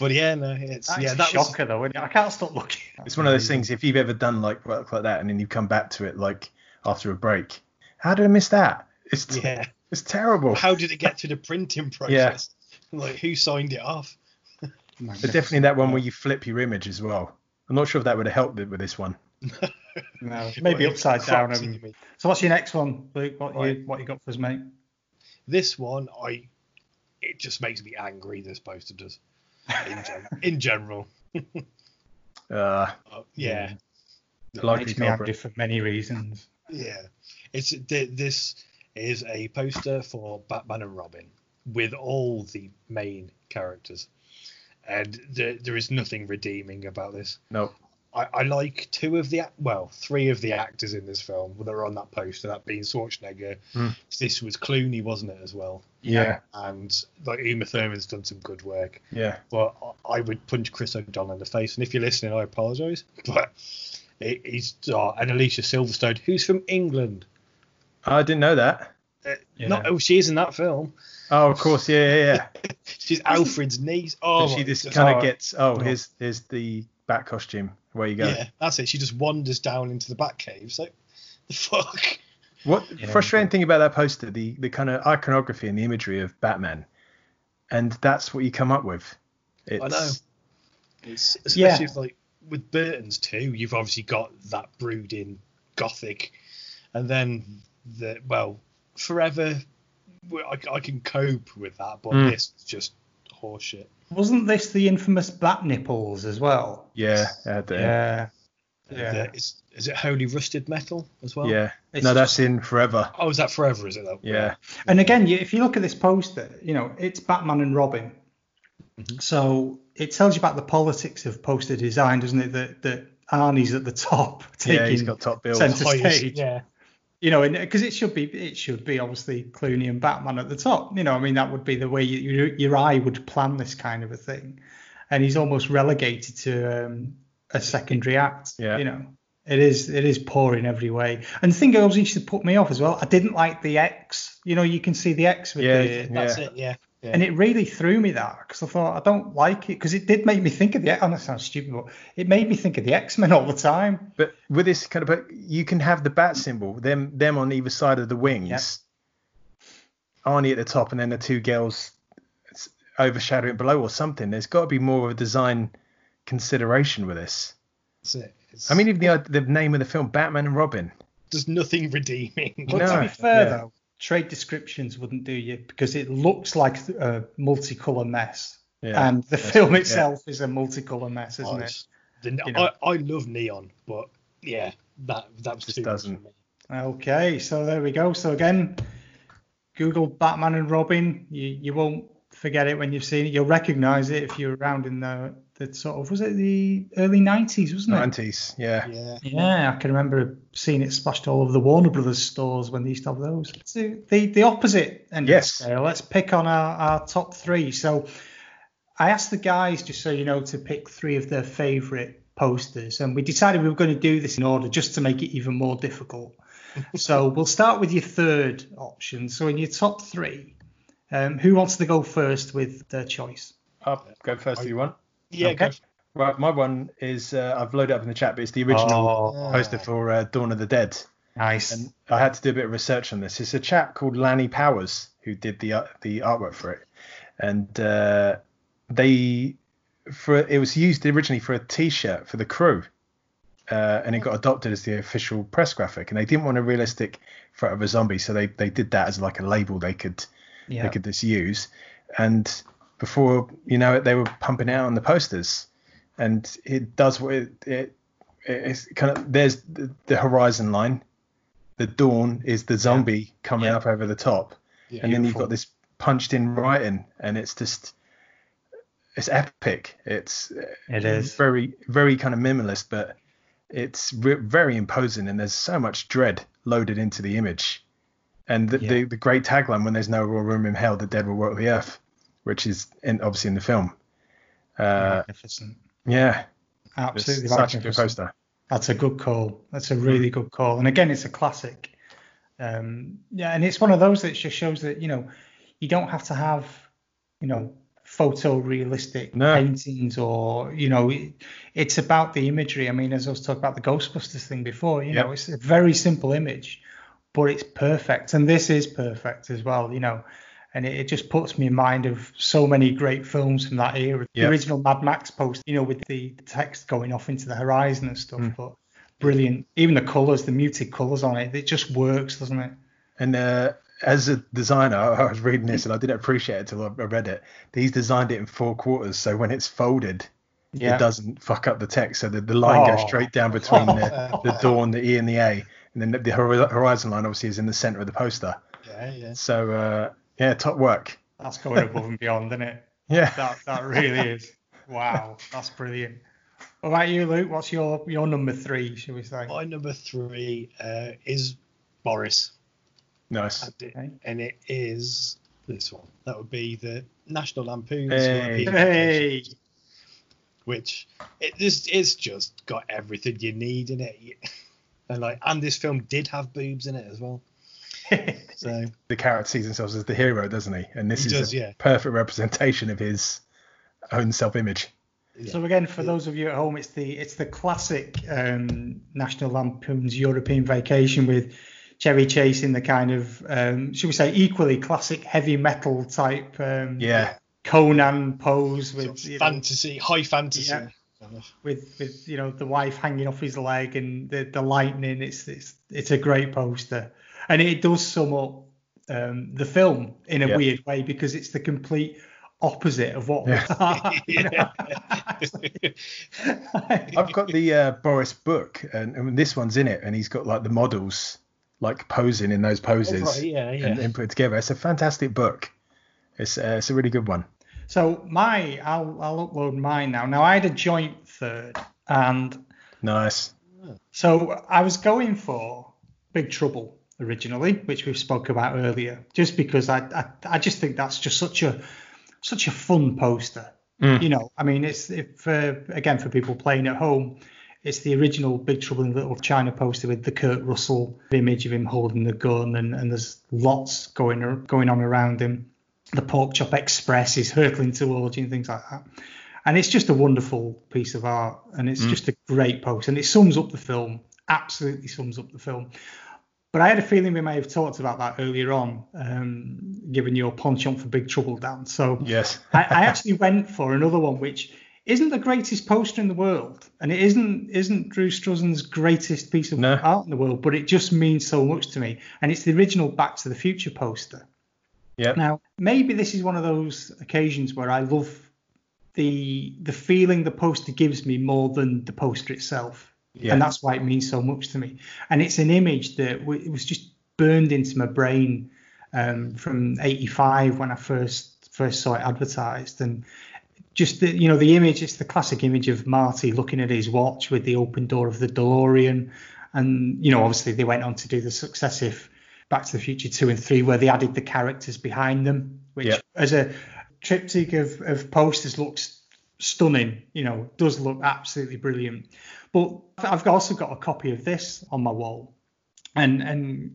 But yeah, no, that's a shocker though, isn't it? I can't stop looking. It's one of those things, if you've ever done like work like that and then you come back to it like after a break, how did I miss that? It's terrible. How did it get to the printing process? Yeah. Like, who signed it off? But definitely that one where you flip your image as well. I'm not sure if that would have helped with this one. No, maybe upside down. So what's your next one, Luke? What you got for us, mate? This one, it just makes me angry. This poster does. In general. Yeah. Likely to be for many reasons. Yeah. This is a poster for Batman and Robin with all the main characters. And there is nothing redeeming about this. No. I like three of the actors in this film that are on that poster, that being Schwarzenegger. Mm. This was Clooney, wasn't it, as well? Yeah. And like Uma Thurman's done some good work. Yeah. But I would punch Chris O'Donnell in the face. And if you're listening, I apologise. But and Alicia Silverstone, who's from England. I didn't know that. She is in that film. Oh, of course, yeah. She's Alfred's niece. Oh, so she just kind of gets. Oh, here's the Bat costume. Where you go? Yeah, that's it. She just wanders down into the Batcave. So, the fuck. What frustrating thing about that poster, the kind of iconography and the imagery of Batman, and that's what you come up with. I know. It's especially like with Burton's too. You've obviously got that brooding Gothic, and then forever. I can cope with that, but this is just horseshit. Wasn't this the infamous bat nipples as well? Yeah, Is it Holy Rusted Metal as well? Yeah. That's in Forever. Oh, is that Forever? Is it though? Yeah. And again, if you look at this poster, it's Batman and Robin. Mm-hmm. So it tells you about the politics of poster design, doesn't it? That Arnie's at the top, taking he's got top bills, centre stage. Yeah. Because it should be obviously Clooney and Batman at the top. That would be the way your eye would plan this kind of a thing. And he's almost relegated to a secondary act. Yeah. It is poor in every way. And the thing that obviously used to put me off as well, I didn't like the X. You can see the X with that's it. Yeah. Yeah. And it really threw me because I thought, I don't like it, because it did make me think of the, and that sounds stupid, but it made me think of the X-Men all the time. But with this kind of, you can have the bat symbol, them on either side of the wings, Arnie at the top, and then the two girls overshadowing below or something. There's got to be more of a design consideration with this. That's it. Even the name of the film, Batman and Robin. There's nothing redeeming. But to be fair, though, trade descriptions wouldn't do you, because it looks like a multicolour mess. Yeah, and the film itself is a multicolour mess, isn't it? I love neon, but yeah, that was just doesn't. Okay, so there we go. So again, Google Batman and Robin. You won't forget it when you've seen it. You'll recognise it if you're around in the sort of, was it the early 90s, wasn't it? 90s, yeah. I can remember seeing it splashed all over the Warner Brothers stores when they used to have those. So the opposite end of the scale. Let's pick on our top three. So I asked the guys, just so you know, to pick three of their favourite posters, and we decided we were going to do this in order just to make it even more difficult. So we'll start with your third option. So in your top three, who wants to go first with their choice? I'll go first if you want. Yeah, okay. Well, my one is, I've loaded up in the chat, but it's the original poster for Dawn of the Dead. Nice. And I had to do a bit of research on this. It's a chap called Lanny Powers who did the artwork for it. And they it was used originally for a T-shirt for the crew, and it got adopted as the official press graphic. And they didn't want a realistic threat of a zombie, so they did that as like a label they could just use. And before you know it, they were pumping it out on the posters, and it does what it's kind of, there's the horizon line, the dawn is the zombie coming up over the top, and then you've got this punched in writing, and it's just, it's epic. It is very, very kind of minimalist, but it's very imposing, and there's so much dread loaded into the image. And the great tagline, when there's no room in hell, the dead will walk the earth, which is obviously in the film. Magnificent. Yeah. Absolutely. Such a good poster. That's a good call. That's a really good call. And again, it's a classic. And it's one of those that just shows that, you know, you don't have to have, you know, photorealistic paintings or, you know, it's about the imagery. I mean, as I was talking about the Ghostbusters thing before, you know, it's a very simple image, but it's perfect. And this is perfect as well, you know, and it just puts me in mind of so many great films from that era. Yep. The original Mad Max poster, you know, with the text going off into the horizon and stuff, but brilliant. Even the colours, the muted colours on it, it just works, doesn't it? And as a designer, I was reading this and I didn't appreciate it until I read it. He's designed it in 4 quarters, so when it's folded, it doesn't fuck up the text. So the line goes straight down between the dawn, the E and the A. And then the horizon line obviously is in the centre of the poster. Yeah, yeah. So, top work. That's going above and beyond, isn't it? Yeah. That really is. Wow, that's brilliant. All right, you, Luke, what's your number 3, should we say? My number 3 is Boris. Nice. And it is this one. That would be the National Lampoon's Creations, which it's just got everything you need in it. And this film did have boobs in it as well. So the character sees himself as the hero, doesn't he? And this is a perfect representation of his own self-image. Yeah. So again, for those of you at home, it's the classic National Lampoon's European Vacation with Chevy Chase in the kind of, should we say, equally classic heavy metal type Conan pose with sort of fantasy, high fantasy. Yeah. With you know, the wife hanging off his leg and the lightning. It's a great poster, and it does sum up the film in a weird way, because it's the complete opposite of what we are. I've got the Boris book, and this one's in it, and he's got like the models like posing in those poses and put it together. It's a fantastic book. It's a really good one. So I'll upload mine now. Now I had a joint third, and nice. So I was going for Big Trouble originally, which we've spoke about earlier, just because I just think that's just such a fun poster. You know, I mean, it's again, for people playing at home, it's the original Big Trouble in Little China poster with the Kurt Russell image of him holding the gun, and there's lots going on around him. The Pork Chop Express is hurtling towards you and things like that. And it's just a wonderful piece of art, and it's just a great post. And it sums up the film, absolutely sums up the film. But I had a feeling we may have talked about that earlier on, given your penchant for Big Trouble, Dan. So yes. I actually went for another one, which isn't the greatest poster in the world, and it isn't Drew Struzan's greatest piece of art in the world, but it just means so much to me. And it's the original Back to the Future poster. Yep. Now, maybe this is one of those occasions where I love the feeling the poster gives me more than the poster itself. Yeah. And that's why it means so much to me. And it's an image that it was just burned into my brain from 85 when I first saw it advertised. And just, you know, the image, it's the classic image of Marty looking at his watch with the open door of the DeLorean. And, you know, obviously they went on to do the successive Back to the Future 2 and 3, where they added the characters behind them, which as a triptych of posters looks stunning, you know, does look absolutely brilliant. But I've also got a copy of this on my wall. And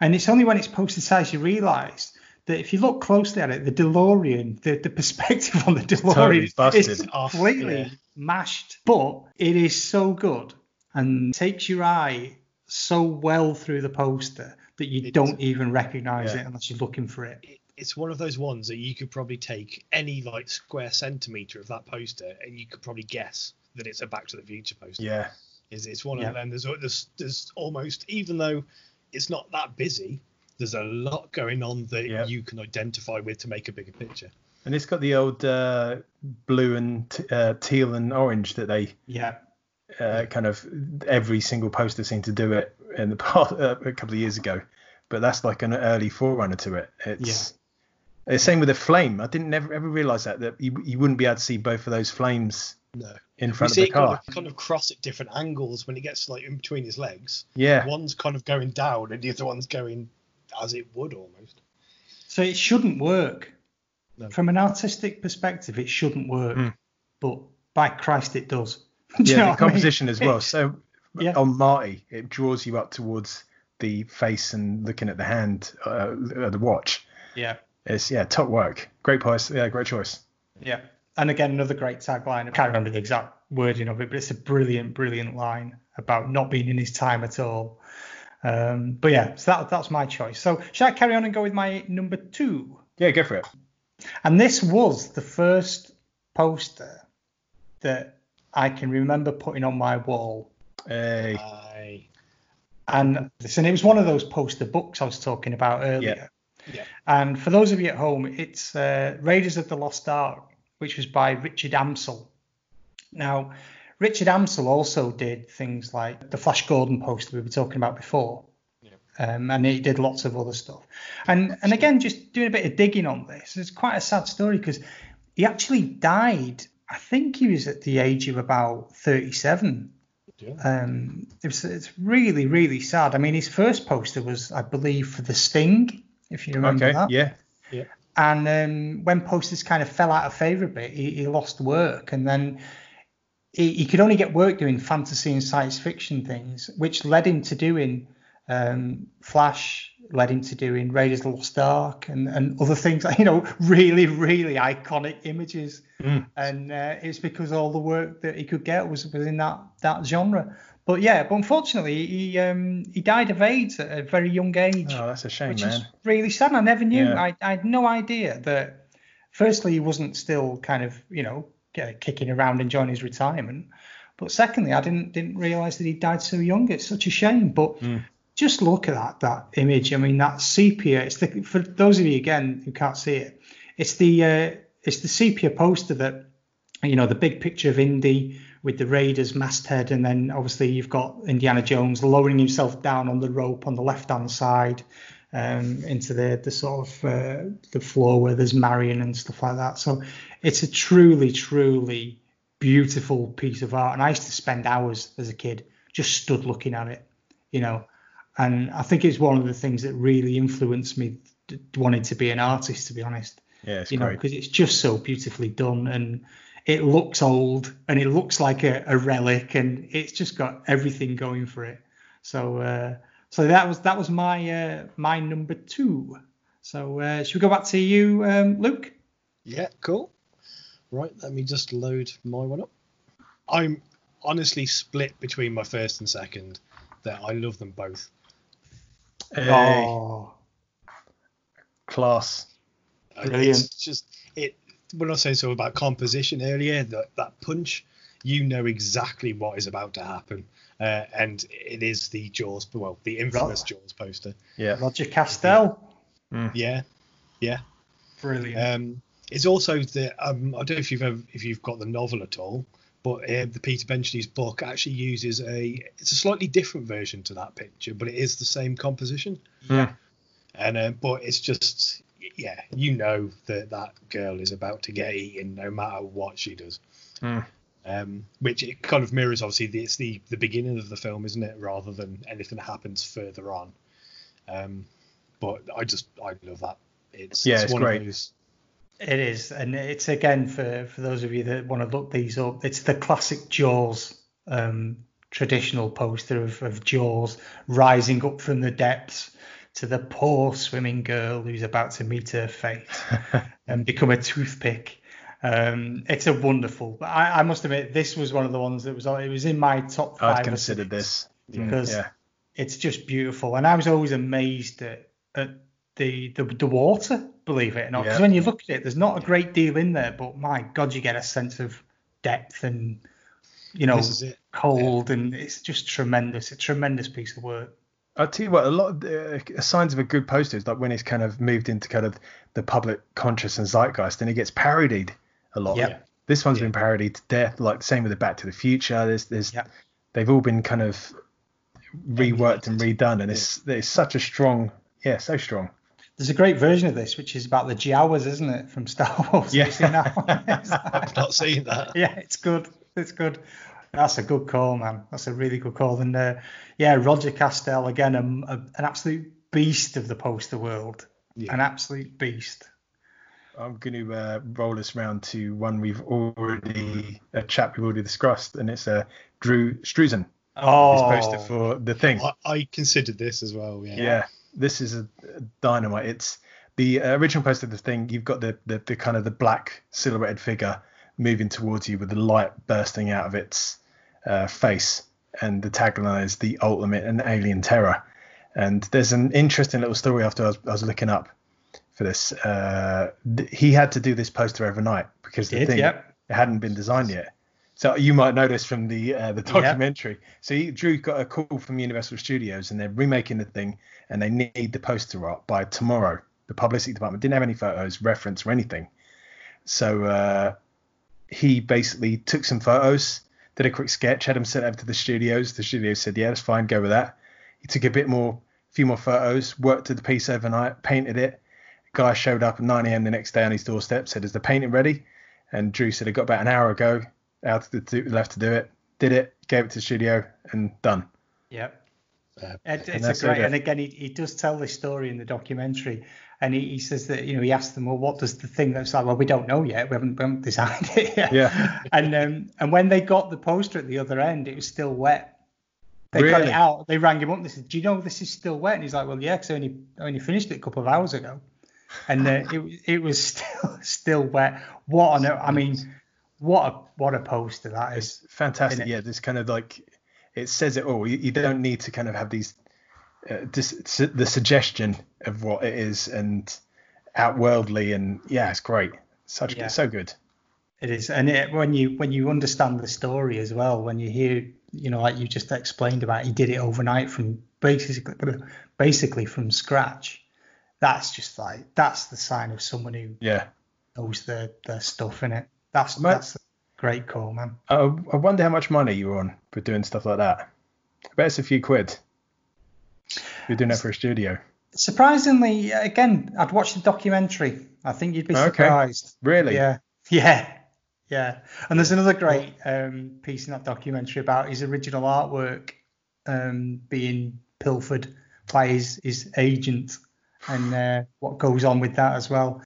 it's only when it's poster size you realise that if you look closely at it, the DeLorean, the perspective on the DeLorean totally is completely mashed. But it is so good and takes your eye so well through the poster that you don't even recognise it unless you're looking for it. it's one of those ones that you could probably take any like square centimeter of that poster and you could probably guess that it's a Back to the Future poster. Yeah, it's one of them. There's almost, even though it's not that busy, there's a lot going on that you can identify with to make a bigger picture. And it's got the old blue and teal and orange that they kind of every single poster seemed to do it in the past a couple of years ago. But that's like an early forerunner to it. It's the same with the flame. I didn't ever realise that you wouldn't be able to see both of those flames in front of the car. You see it kind of cross at different angles when it gets like in between his legs. Yeah. One's kind of going down and the other one's going as it would almost. So it shouldn't work. No. From an artistic perspective, it shouldn't work. Mm. But by Christ, it does. The composition as well. So on Marty, it draws you up towards the face and looking at the hand, the watch. Yeah, it's top work. Great price. Yeah, great choice. Yeah, and again another great tagline. I can't remember the exact wording of it, but it's a brilliant line about not being in his time at all. But yeah, so that's my choice. So should I carry on and go with my number two? Yeah, go for it. And this was the first poster that I can remember putting on my wall. Hey. And it was one of those poster books I was talking about earlier. Yeah. Yeah. And for those of you at home, it's Raiders of the Lost Ark, which was by Richard Amsel. Now, Richard Amsel also did things like the Flash Gordon poster we were talking about before. Yeah. And he did lots of other stuff. And again, just doing a bit of digging on this, it's quite a sad story because he actually died. I think he was at the age of about 37. Yeah. It's really, really sad. I mean, his first poster was, I believe, for The Sting, if you remember that. Yeah. And when posters kind of fell out of favour a bit, he lost work. And then he could only get work doing fantasy and science fiction things, which led him to doing Flash, led him to doing Raiders of the Lost Ark and other things, really, really iconic images. Mm. And it's because all the work that he could get was in that genre. But yeah, but unfortunately, he died of AIDS at a very young age. Oh, that's a shame, which is really sad. I never knew. Yeah. I had no idea that, firstly, he wasn't still kind of, kicking around enjoying his retirement. But secondly, I didn't realise that he died so young. It's such a shame. But... Mm. Just look at that image. I mean, that sepia. It's for those of you again who can't see it. It's the sepia poster that the big picture of Indy with the Raiders masthead, and then obviously you've got Indiana Jones lowering himself down on the rope on the left hand side into the sort of the floor where there's Marion and stuff like that. So it's a truly, truly beautiful piece of art, and I used to spend hours as a kid just stood looking at it, And I think it's one of the things that really influenced me wanting to be an artist, to be honest. Yeah, it's great. Because it's just so beautifully done and it looks old and it looks like a relic and it's just got everything going for it. So that was my number two. So should we go back to you, Luke? Yeah, cool. Right, let me just load my one up. I'm honestly split between my first and second. That I love them both. Oh, class! Brilliant. It's just it. When I was saying so about composition earlier, that punch, exactly what is about to happen, and it is the Jaws, well, the infamous Jaws poster. Yeah, Roger Castell. Mm. Yeah. Brilliant. It's also the I don't know if you've got the novel at all. But the Peter Benchley's book actually uses it's a slightly different version to that picture, but it is the same composition. Yeah. And but it's just that girl is about to get eaten no matter what she does. Mm. Which it kind of mirrors obviously it's the beginning of the film, isn't it? Rather than anything that happens further on. But I love that. It's one great. Of those. It is, and it's again for those of you that want to look these up, it's the classic Jaws traditional poster of Jaws rising up from the depths to the poor swimming girl who's about to meet her fate and become a toothpick. It's a wonderful. I must admit, this was one of the ones that was in my top five. I'd considered this because it's just beautiful, and I was always amazed at the water. believe it or not. Because when you look at it, there's not a great deal in there, but my God, you get a sense of depth and, you know, cold, and it's just tremendous. A tremendous piece of work. I'll tell you what, a lot of signs of a good poster is like when he's kind of moved into kind of the public conscious and zeitgeist, and he gets parodied a lot. Yep. This one's been parodied to death, like same with the Back to the Future. There's they've all been kind of reworked and redone, and it's such a strong, so strong. There's a great version of this, which is about the Jawas, isn't it, from Star Wars? Yeah. I've not seen that. Yeah, it's good. It's good. That's a good call, man. That's a really good call. And Roger Castell, again, an absolute beast of the poster world. Yeah. An absolute beast. I'm going to roll us round to one a chap we've already discussed, and it's Drew Struzan. Oh. His poster for The Thing. I considered this as well. Yeah. This is a dynamite. It's the original poster of The Thing. You've got the kind of the black silhouetted figure moving towards you with the light bursting out of its face, and the tagline is "The Ultimate and Alien Terror." And there's an interesting little story after I was looking up for this. He had to do this poster overnight because it hadn't been designed yet. So you might notice from the documentary. Yep. So Drew got a call from Universal Studios, and they're remaking The Thing, and they need the poster art by tomorrow. The publicity department didn't have any photos, reference, or anything. So he basically took some photos, did a quick sketch, had them sent over to the studios. The studios said, yeah, that's fine, go with that. He took a few more photos, worked at the piece overnight, painted it. Guy showed up at 9 a.m. the next day on his doorstep, said, is the painting ready? And Drew said, I got about an hour ago. Out to the left to do it, did it, gave it to the studio, and done. Yep. It's a great, and again, he does tell this story in the documentary, and he says that, you know, he asked them, well, what does The Thing look like? Well, we don't know yet. We haven't designed it yet. Yeah. And when they got the poster at the other end, it was still wet. They got it out. They rang him up. And they said, do you know this is still wet? And he's like, well, yeah, because I only finished it a couple of hours ago, and it was still wet. What on earth? I mean. What a poster that is. It's fantastic. Yeah, this kind of like, it says it all. You don't need to kind of have these the suggestion of what it is and outworldly, and yeah, it's great. It's so good. It is, and when you understand the story as well, when you hear, you know, like you just explained about, he did it overnight from basically from scratch. That's just like, that's the sign of someone who knows their stuff, innit. That's a great call, man. I wonder how much money you were on for doing stuff like that. I bet it's a few quid. You're doing that for a studio. Surprisingly, again, I'd watched the documentary. I think you'd be surprised. Really? Yeah. And there's another great piece in that documentary about his original artwork being pilfered by his agent, and what goes on with that as well.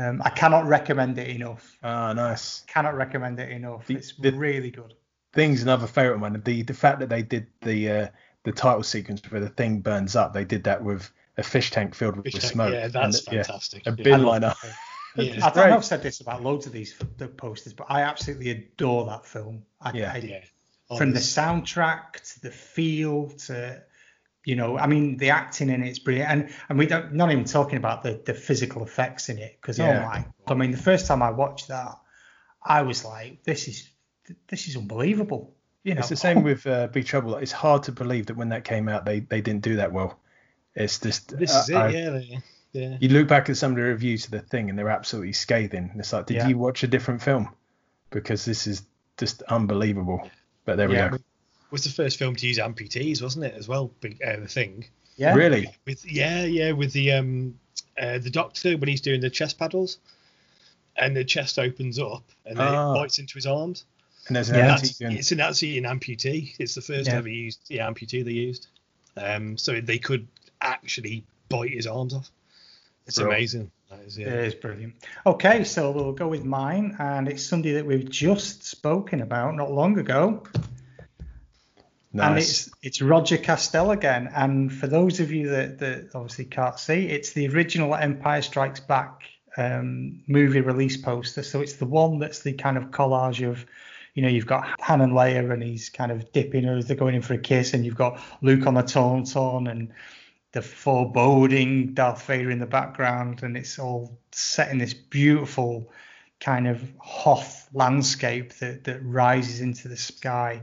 I cannot recommend it enough. Ah, nice. Cannot recommend it enough. It's really good. Thing's another favourite one. The fact that they did the title sequence where the thing burns up, they did that with a fish tank filled with smoke. Yeah, that's fantastic. Yeah, a bin liner. Yeah. I think I've said this about loads of these posters, but I absolutely adore that film. From the soundtrack to the feel to... You know, I mean, the acting in it's brilliant, and we don't, not even talking about the physical effects in it, because I mean, the first time I watched that, I was like, this is unbelievable. You know, it's the same with Big Trouble. It's hard to believe that when that came out, they didn't do that well. It's just You look back at some of the reviews of The Thing, and they're absolutely scathing. It's like, did you watch a different film? Because this is just unbelievable. But there we go. Was the first film to use amputees, wasn't it, as well? The Thing. Yeah. Really? With the Doctor when he's doing the chest paddles, and the chest opens up and then it bites into his arms. And there's an amputee. It's an absolutely an amputee. It's the first ever used amputee they used. So they could actually bite his arms off. It's amazing. That is, It is brilliant. Okay, so we'll go with mine, and it's somebody that we've just spoken about not long ago. Nice. And it's Roger Castell again, and for those of you that obviously can't see, it's the original Empire Strikes Back movie release poster. So it's the one that's the kind of collage of, you know, you've got Han and Leia, and he's kind of dipping her as they're going in for a kiss, and you've got Luke on the Tauntaun, and the foreboding Darth Vader in the background, and it's all set in this beautiful kind of Hoth landscape that rises into the sky.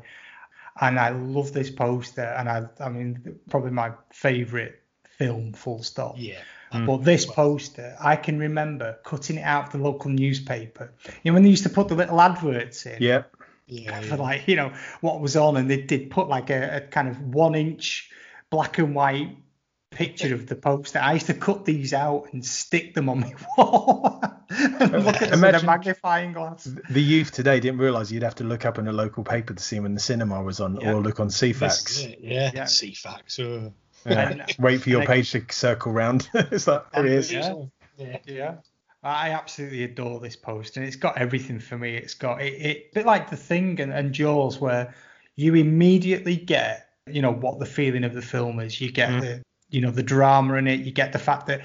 And I love this poster, and I mean, probably my favourite film, full stop. Yeah. But this poster, I can remember cutting it out of the local newspaper. You know, when they used to put the little adverts in. Yep. Yeah. For like, you know, what was on, and they did put like a kind of 1-inch black and white picture of the poster. I used to cut these out and stick them on my wall and look at them with a magnifying glass. The youth today didn't realise you'd have to look up in a local paper to see when the cinema was on, or look on CFAX. Yeah, CFAX. Wait for your page to circle round. It's like, there it is. Yeah. I absolutely adore this poster, and it's got everything for me. It's got it a bit like The Thing and Jaws, where you immediately get, you know, what the feeling of the film is. You get the, you know, the drama in it. You get the fact that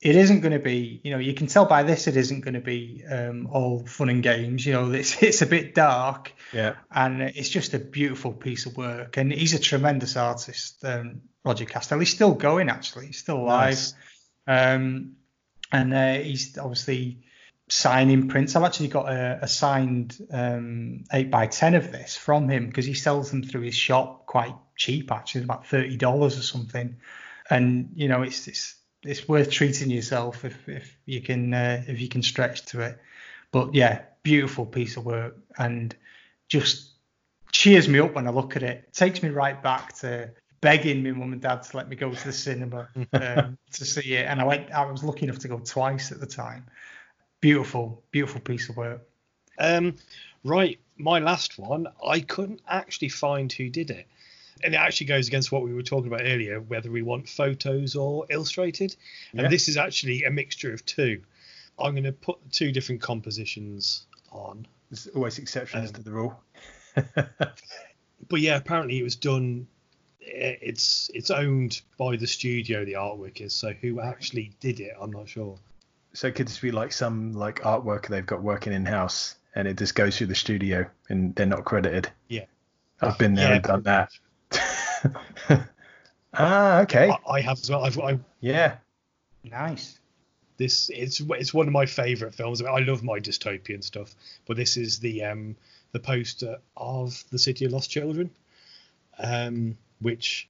it isn't going to be, you know, you can tell by this it isn't going to be all fun and games. You know, it's a bit dark. Yeah. And it's just a beautiful piece of work. And he's a tremendous artist, Roger Castell. He's still going, actually. He's still alive. Nice. And he's obviously signing prints. I've actually got a signed 8x10 of this from him, because he sells them through his shop quite cheap, actually. It's about $30 or something. And, you know, it's worth treating yourself if you can stretch to it. But, yeah, beautiful piece of work, and just cheers me up when I look at it. Takes me right back to begging my mum and dad to let me go to the cinema to see it. And I was lucky enough to go twice at the time. Beautiful, beautiful piece of work. Right, my last one, I couldn't actually find who did it. And it actually goes against what we were talking about earlier, whether we want photos or illustrated. And this is actually a mixture of two. I'm going to put two different compositions on. There's always exceptions to the rule. But yeah, apparently it was done... It's owned by the studio, the artwork is, so who actually did it, I'm not sure. So it could just be like some like artwork they've got working in-house, and it just goes through the studio and they're not credited. Yeah. I've been there and done that. Okay. I have as well. Nice. This it's one of my favourite films. I mean, I love my dystopian stuff, but this is the poster of The City of Lost Children. Which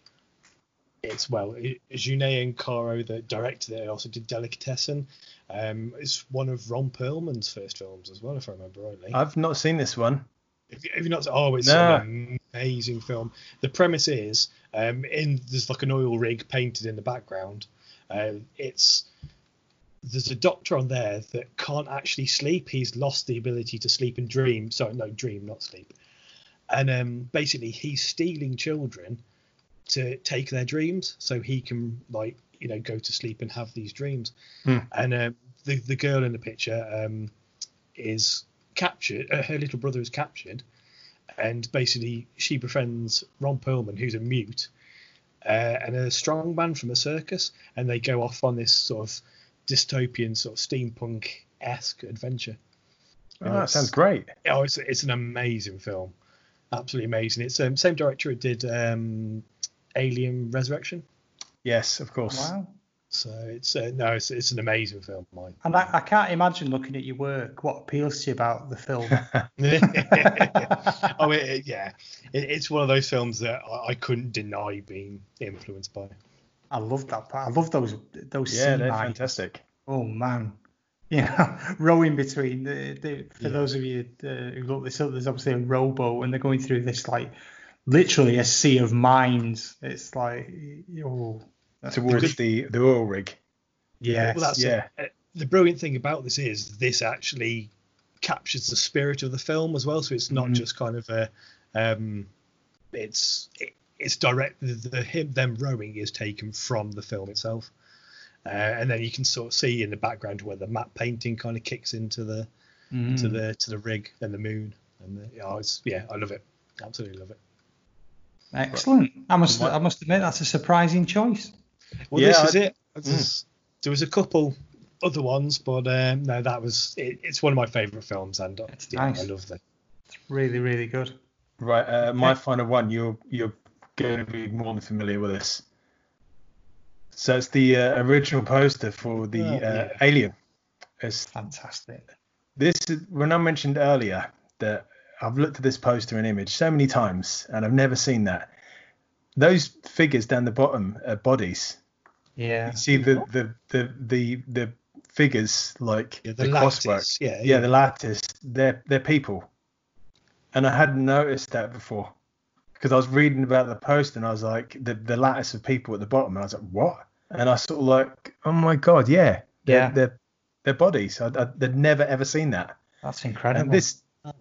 it's, well, Junet and Caro that directed it, also did Delicatessen. It's one of Ron Perlman's first films as well, if I remember rightly. I've not seen this one. If you've not, it's an amazing film. The premise is there's like an oil rig painted in the background. There's a doctor on there that can't actually sleep. He's lost the ability to sleep and dream. Sorry, no, dream, not sleep. And basically, he's stealing children to take their dreams so he can, like, you know, go to sleep and have these dreams. And the girl in the picture is captured. Her little brother is captured, and basically she befriends Ron Perlman, who's a mute, and a strongman from a circus, and they go off on this sort of dystopian, sort of steampunk-esque adventure. Oh, that sounds great. It's an amazing film. Absolutely amazing. It's the same director who did Alien Resurrection. Yes, of course. Wow. So it's an amazing film. Mike. And I can't imagine, looking at your work, what appeals to you about the film. It's one of those films that I couldn't deny being influenced by. I love that part. I love those. Yeah, they're fantastic. Oh man. Yeah, rowing between. Those of you who look this up, there's obviously a rowboat, and they're going through this, like, literally a sea of mines. It's like, towards the oil rig. Yeah. Well, that's it. The brilliant thing about this is this actually captures the spirit of the film as well. So it's not just kind of a, it's direct. Them rowing is taken from the film itself. And then you can sort of see in the background where the matte painting kind of kicks into the to the rig and the moon, and I love it, absolutely love it. Excellent. I must admit that's a surprising choice. Well, yeah, this is it. There was a couple other ones, but no, that was it. It's one of my favourite films, and nice. I love it. It's really, really good. Right, my final one. You're going to be more than familiar with this. So it's the original poster for the Alien. It's fantastic. This is, when I mentioned earlier that I've looked at this poster and image so many times and I've never seen that. Those figures down the bottom are bodies. Yeah. You see the figures like the crosswork. Yeah, the lattice. They're people. And I hadn't noticed that before, because I was reading about the post and I was like, the lattice of people at the bottom. And I was like, what? And I sort of like, oh my God, yeah. They're bodies. I'd never, ever seen that. That's incredible. And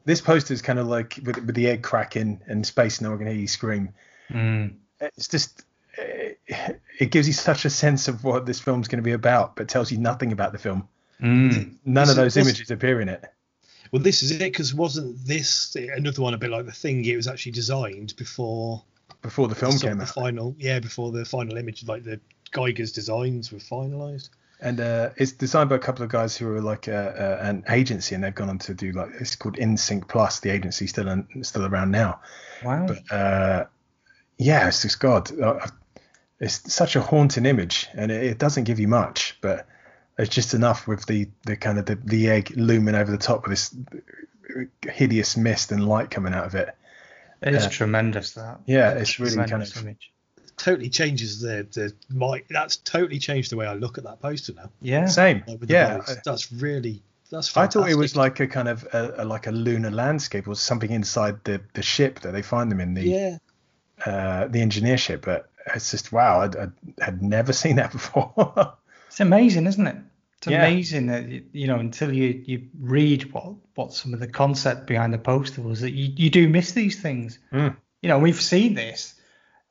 this poster is kind of like with the egg cracking and space and no one can hear you scream. Mm. It's just, it gives you such a sense of what this film's going to be about, but tells you nothing about the film. Mm. None of those images appear in it. Well, this is it, because wasn't this another one a bit like The Thing? It was actually designed before the film came out. Before the final image, like the Geiger's designs were finalised. And it's designed by a couple of guys who are like an agency, and they've gone on to do like, it's called InSync Plus. The agency's still around now. Wow. But it's just God. It's such a haunting image, and it doesn't give you much, but. It's just enough with the kind of the egg looming over the top with this hideous mist and light coming out of it. It's tremendous, that. Yeah, it's really kind of image. Totally changes that's totally changed the way I look at that poster now. Yeah, same. Like that's fantastic. I thought it was like a kind of like a lunar landscape or something inside the ship that they find them in, the engineer ship. But it's just wow, I had never seen that before. It's amazing, isn't it? It's amazing that, you know, until you read what some of the concept behind the poster was, that you do miss these things. Mm. You know, we've seen this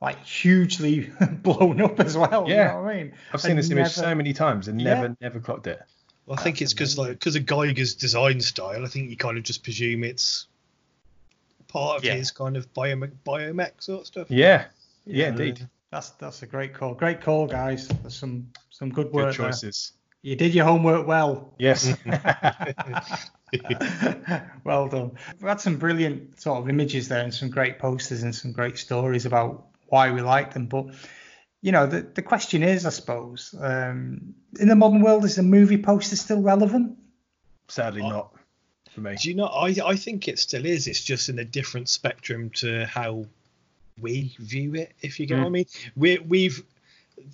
like hugely blown up as well. Yeah. You know what I mean? I've seen this image so many times and never clocked it. Well, I think it's because of Geiger's design style. I think you kind of just presume it's part of his kind of biomech sort of stuff. Yeah. Yeah, indeed. That's a great call. Great call, guys. There's some good work. Good choices. There. You did your homework well. Yes. Well done. We've had some brilliant sort of images there and some great posters and some great stories about why we like them. But, you know, the question is, I suppose, in the modern world, is the movie poster still relevant? Sadly not for me. Do you know, I think it still is. It's just in a different spectrum to how we view it, if you get what I mean. We've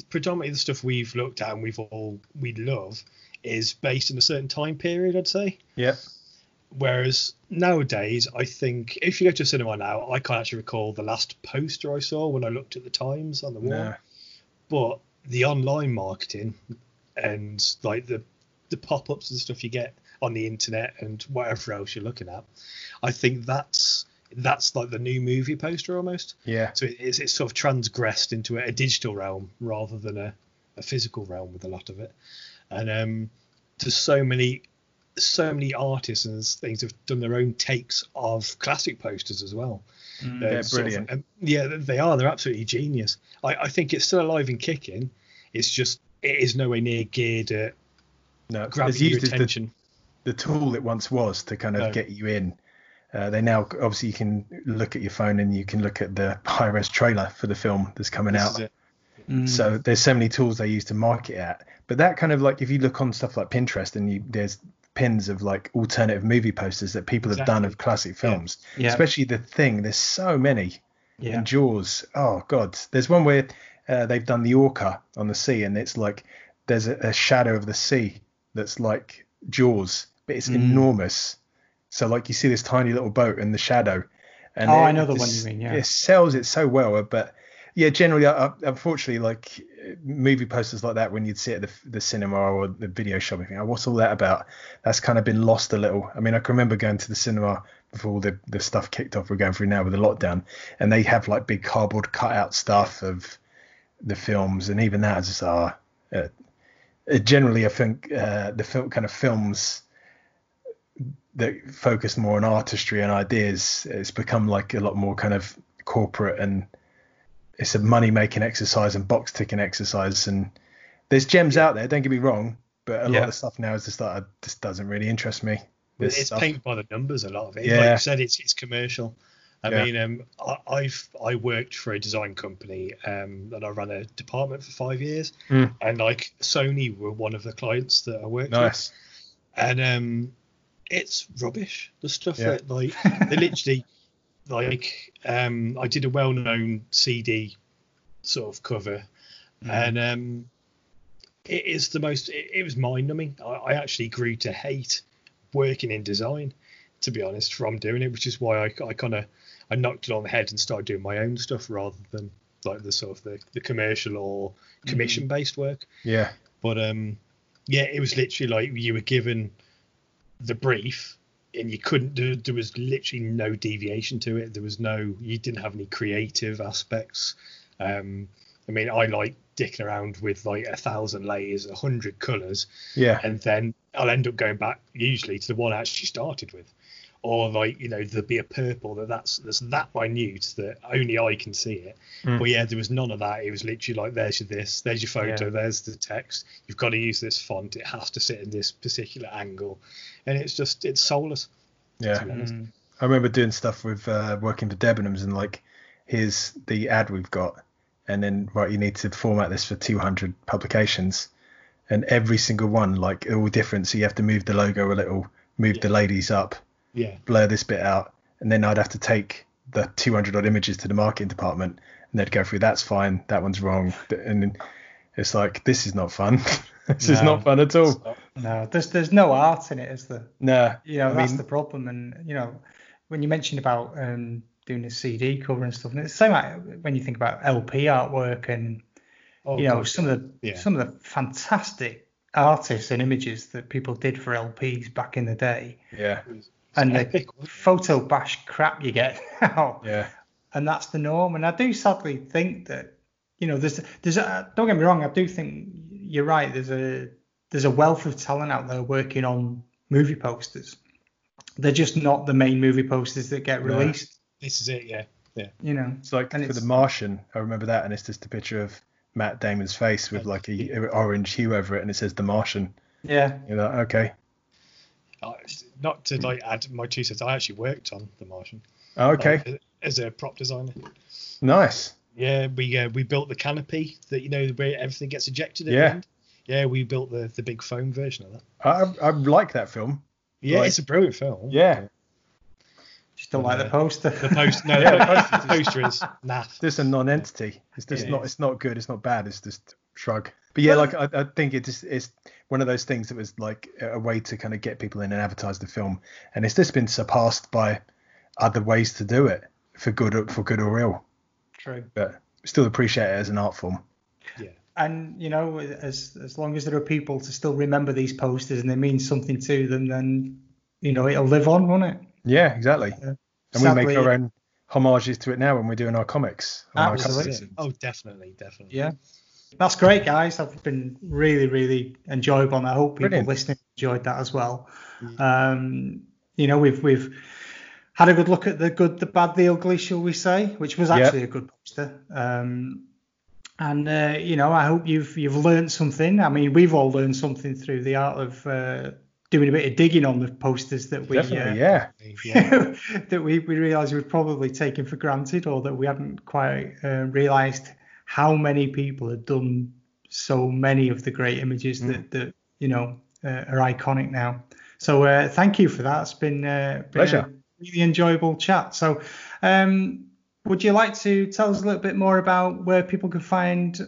predominantly, the stuff we've looked at and we love is based in a certain time period, I'd say. Yeah. Whereas nowadays, I think if you go to a cinema now, I can't actually recall the last poster I saw when I looked at the times on the wall. No. But the online marketing and like the pop-ups and stuff you get on the internet and whatever else you're looking at, I think that's like the new movie poster almost. Yeah. So it's sort of transgressed into a digital realm rather than a physical realm with a lot of it. And to so many artists and things have done their own takes of classic posters as well. They're brilliant. They are. They're absolutely genius. I think it's still alive and kicking. It's just, it is nowhere near geared at grabbing your attention. The tool it once was to kind of get you in. They now, obviously, you can look at your phone and you can look at the high-res trailer for the film that's coming out. So there's so many tools they use to market at. But that kind of like, if you look on stuff like Pinterest and there's pins of like alternative movie posters that people have done of classic films, especially The Thing. There's so many. Yeah. And Jaws. Oh, God. There's one where they've done the orca on the sea, and it's like there's a shadow of the sea that's like Jaws, but it's enormous. So, like, you see this tiny little boat in the shadow. And I know the one you mean, yeah. It sells it so well. But, yeah, generally, unfortunately, like, movie posters like that, when you'd see it at the cinema or the video shop, you think, what's all that about? That's kind of been lost a little. I mean, I can remember going to the cinema before all the stuff kicked off we're going through now with the lockdown. And they have, like, big cardboard cutout stuff of the films. And even that is just, generally, I think the film kind of films that focus more on artistry and ideas, it's become like a lot more kind of corporate, and it's a money making exercise and box ticking exercise. And there's gems out there, don't get me wrong, but a lot of the stuff now is just that just doesn't really interest me. It's paint by the numbers, a lot of it. Like you said, it's commercial. I mean, I worked for a design company and I ran a department for 5 years, and like Sony were one of the clients that I worked with, and it's rubbish. The stuff that like they literally like I did a well-known CD sort of cover, and it is the most. It was mind-numbing. I actually grew to hate working in design, to be honest, from doing it, which is why I knocked it on the head and started doing my own stuff rather than like the sort of the commercial or commission based work. Yeah. But yeah, it was literally like you were given the brief and you couldn't do. There was literally no deviation to it. There was no. You didn't have any creative aspects. I mean, I like dicking around with like 1,000 layers, 100 colours. Yeah. And then I'll end up going back usually to the one I actually started with. Or like, you know, there'd be a purple that's that minute that only I can see it. But yeah, there was none of that. It was literally like, there's your this, there's your photo, there's the text. You've got to use this font. It has to sit in this particular angle. And it's just, it's soulless. Yeah. I remember doing stuff with working to Debenhams and like, here's the ad we've got. And then, right, you need to format this for 200 publications. And every single one, like, all different. So you have to move the logo a little, move the ladies up. Yeah. Blur this bit out, and then I'd have to take the 200 odd images to the marketing department, and they'd go through. That's fine. That one's wrong. And it's like, this is not fun. This is not fun at all. No, there's no art in it, is there? No. You know, that's the problem. And you know, when you mentioned about doing a CD cover and stuff, and it's the same like when you think about LP artwork and some of the fantastic artists and images that people did for LPs back in the day. Yeah. And the photo bash crap you get now. Yeah. And that's the norm. And I do sadly think that, you know, there's don't get me wrong, I do think you're right. There's a wealth of talent out there working on movie posters. They're just not the main movie posters that get released. This is it, yeah. You know, it's like for The Martian, I remember that, and it's just a picture of Matt Damon's face with like a orange hue over it, and it says The Martian. Yeah. You're like, okay. Not to like add my 2 cents, I actually worked on The Martian. Oh, okay. Like, as a prop designer. Nice. Yeah, we built the canopy that, you know, where everything gets ejected at the end. Yeah, we built the big foam version of that. I like that film. Yeah, like, it's a brilliant film. Yeah. Just don't like the poster. The poster, no, the poster is naff. Just a non-entity. It's just not. It's not good. It's not bad. It's just shrug. But yeah, like I think it's one of those things that was like a way to kind of get people in and advertise the film, and it's just been surpassed by other ways to do it for good or ill. True. But still appreciate it as an art form. Yeah. And you know, as long as there are people to still remember these posters and they mean something to them, then you know it'll live on, won't it? Yeah, exactly. Yeah. And sadly, we make our own homages to it now when we're doing our comics. Absolutely. Oh, definitely. Yeah. That's great, guys. I've been really, really enjoyable, and I hope people listening enjoyed that as well. Yeah. You know, we've had a good look at the good, the bad, the ugly, shall we say, which was actually a good poster. And you know, I hope you've learned something. I mean, we've all learned something through the art of doing a bit of digging on the posters that we that we realised we'd probably taken for granted, or that we hadn't quite realised how many people had done so many of the great images that you know are iconic now. So thank you for that. It's been pleasure. A really enjoyable chat. So would you like to tell us a little bit more about where people can find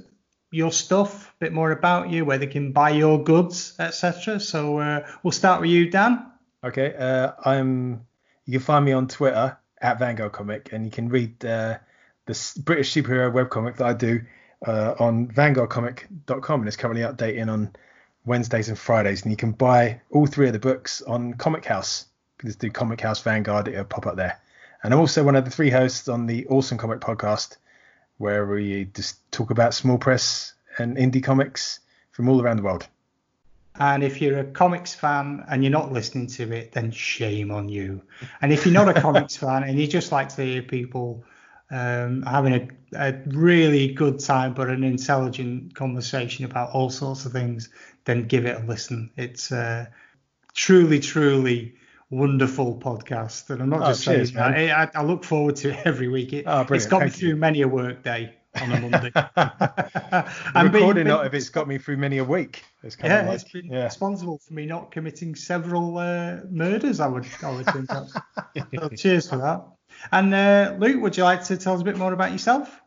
your stuff, a bit more about you, where they can buy your goods, etc.? So we'll start with you, Dan. Okay. You can find me on Twitter at Vanguard Comic, and you can read the British superhero webcomic that I do on vanguardcomic.com, and it's currently updating on Wednesdays and Fridays, and you can buy all three of the books on Comic House. Just do Comic House Vanguard, it'll pop up there. And I'm also one of the three hosts on the Awesome Comic podcast, where we just talk about small press and indie comics from all around the world. And if you're a comics fan and you're not listening to it, then shame on you. And if you're not a comics fan and you just like to hear people having a really good time but an intelligent conversation about all sorts of things, then give it a listen. It's truly wonderful podcast. And I'm not just saying that. I look forward to it every week. It's got me through many a work day on a Monday. I'm recording out of it's got me through many a week. It's kind of like, it's been responsible for me not committing several murders, I would think. So cheers for that. And Luke, would you like to tell us a bit more about yourself?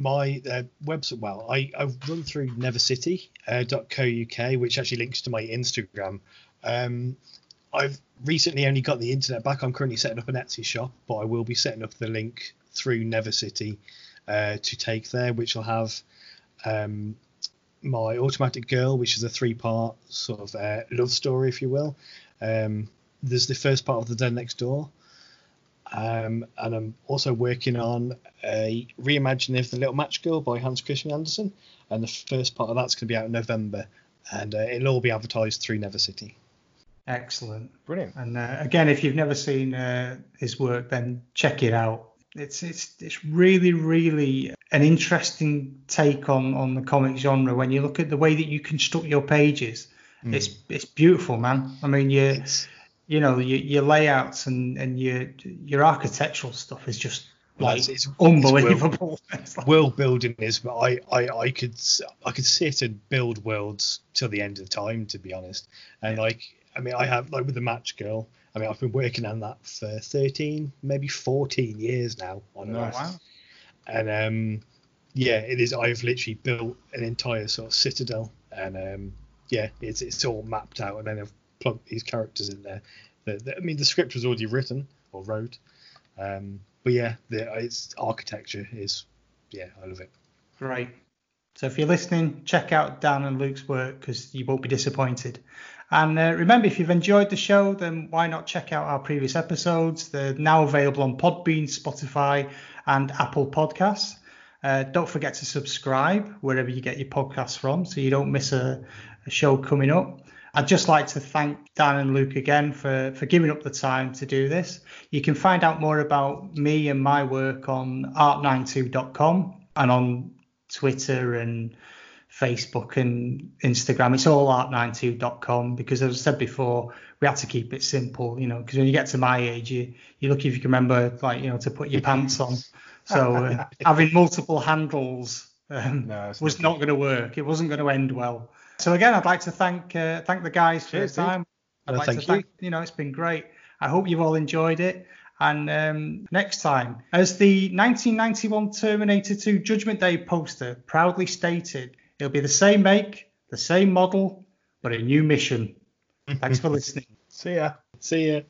My website, I've run through nevercity.co.uk, which actually links to my Instagram. I've recently only got the internet back. I'm currently setting up an Etsy shop, but I will be setting up the link through Never City to take there, which will have my Automatic Girl, which is a 3-part sort of love story, if you will. There's the first part of The Dead Next Door. And I'm also working on a reimagining of The Little Match Girl by Hans Christian Andersen. And the first part of that's going to be out in November. And it'll all be advertised through Never City. Excellent. Brilliant. And again, if you've never seen his work, then check it out. It's really, really an interesting take on the comic genre. When you look at the way that you construct your pages, it's beautiful, man. I mean, you know, your layouts and your architectural stuff is just it's unbelievable. World building is, but I could sit and build worlds till the end of time, to be honest. And I have, like with The Match Girl, I've been working on that for 13, maybe 14 years now on Earth. Wow. And it is. I've literally built an entire sort of citadel, and it's all mapped out, and then I've plug these characters in there. The script was already written or wrote, its architecture is, I love it. Right. So if you're listening, check out Dan and Luke's work because you won't be disappointed. And remember, if you've enjoyed the show, then why not check out our previous episodes? They're now available on Podbean, Spotify, and Apple Podcasts. Don't forget to subscribe wherever you get your podcasts from, so you don't miss a show coming up. I'd just like to thank Dan and Luke again for giving up the time to do this. You can find out more about me and my work on art92.com and on Twitter and Facebook and Instagram. It's all art92.com because, as I said before, we had to keep it simple, because when you get to my age, you're lucky if you can remember, to put your pants on. So having multiple handles was not going to work. It wasn't going to end well. So again, I'd like to thank the guys for their time. It's been great. I hope you've all enjoyed it. And next time, as the 1991 Terminator 2 Judgment Day poster proudly stated, it'll be the same make, the same model, but a new mission. Thanks for listening. See ya.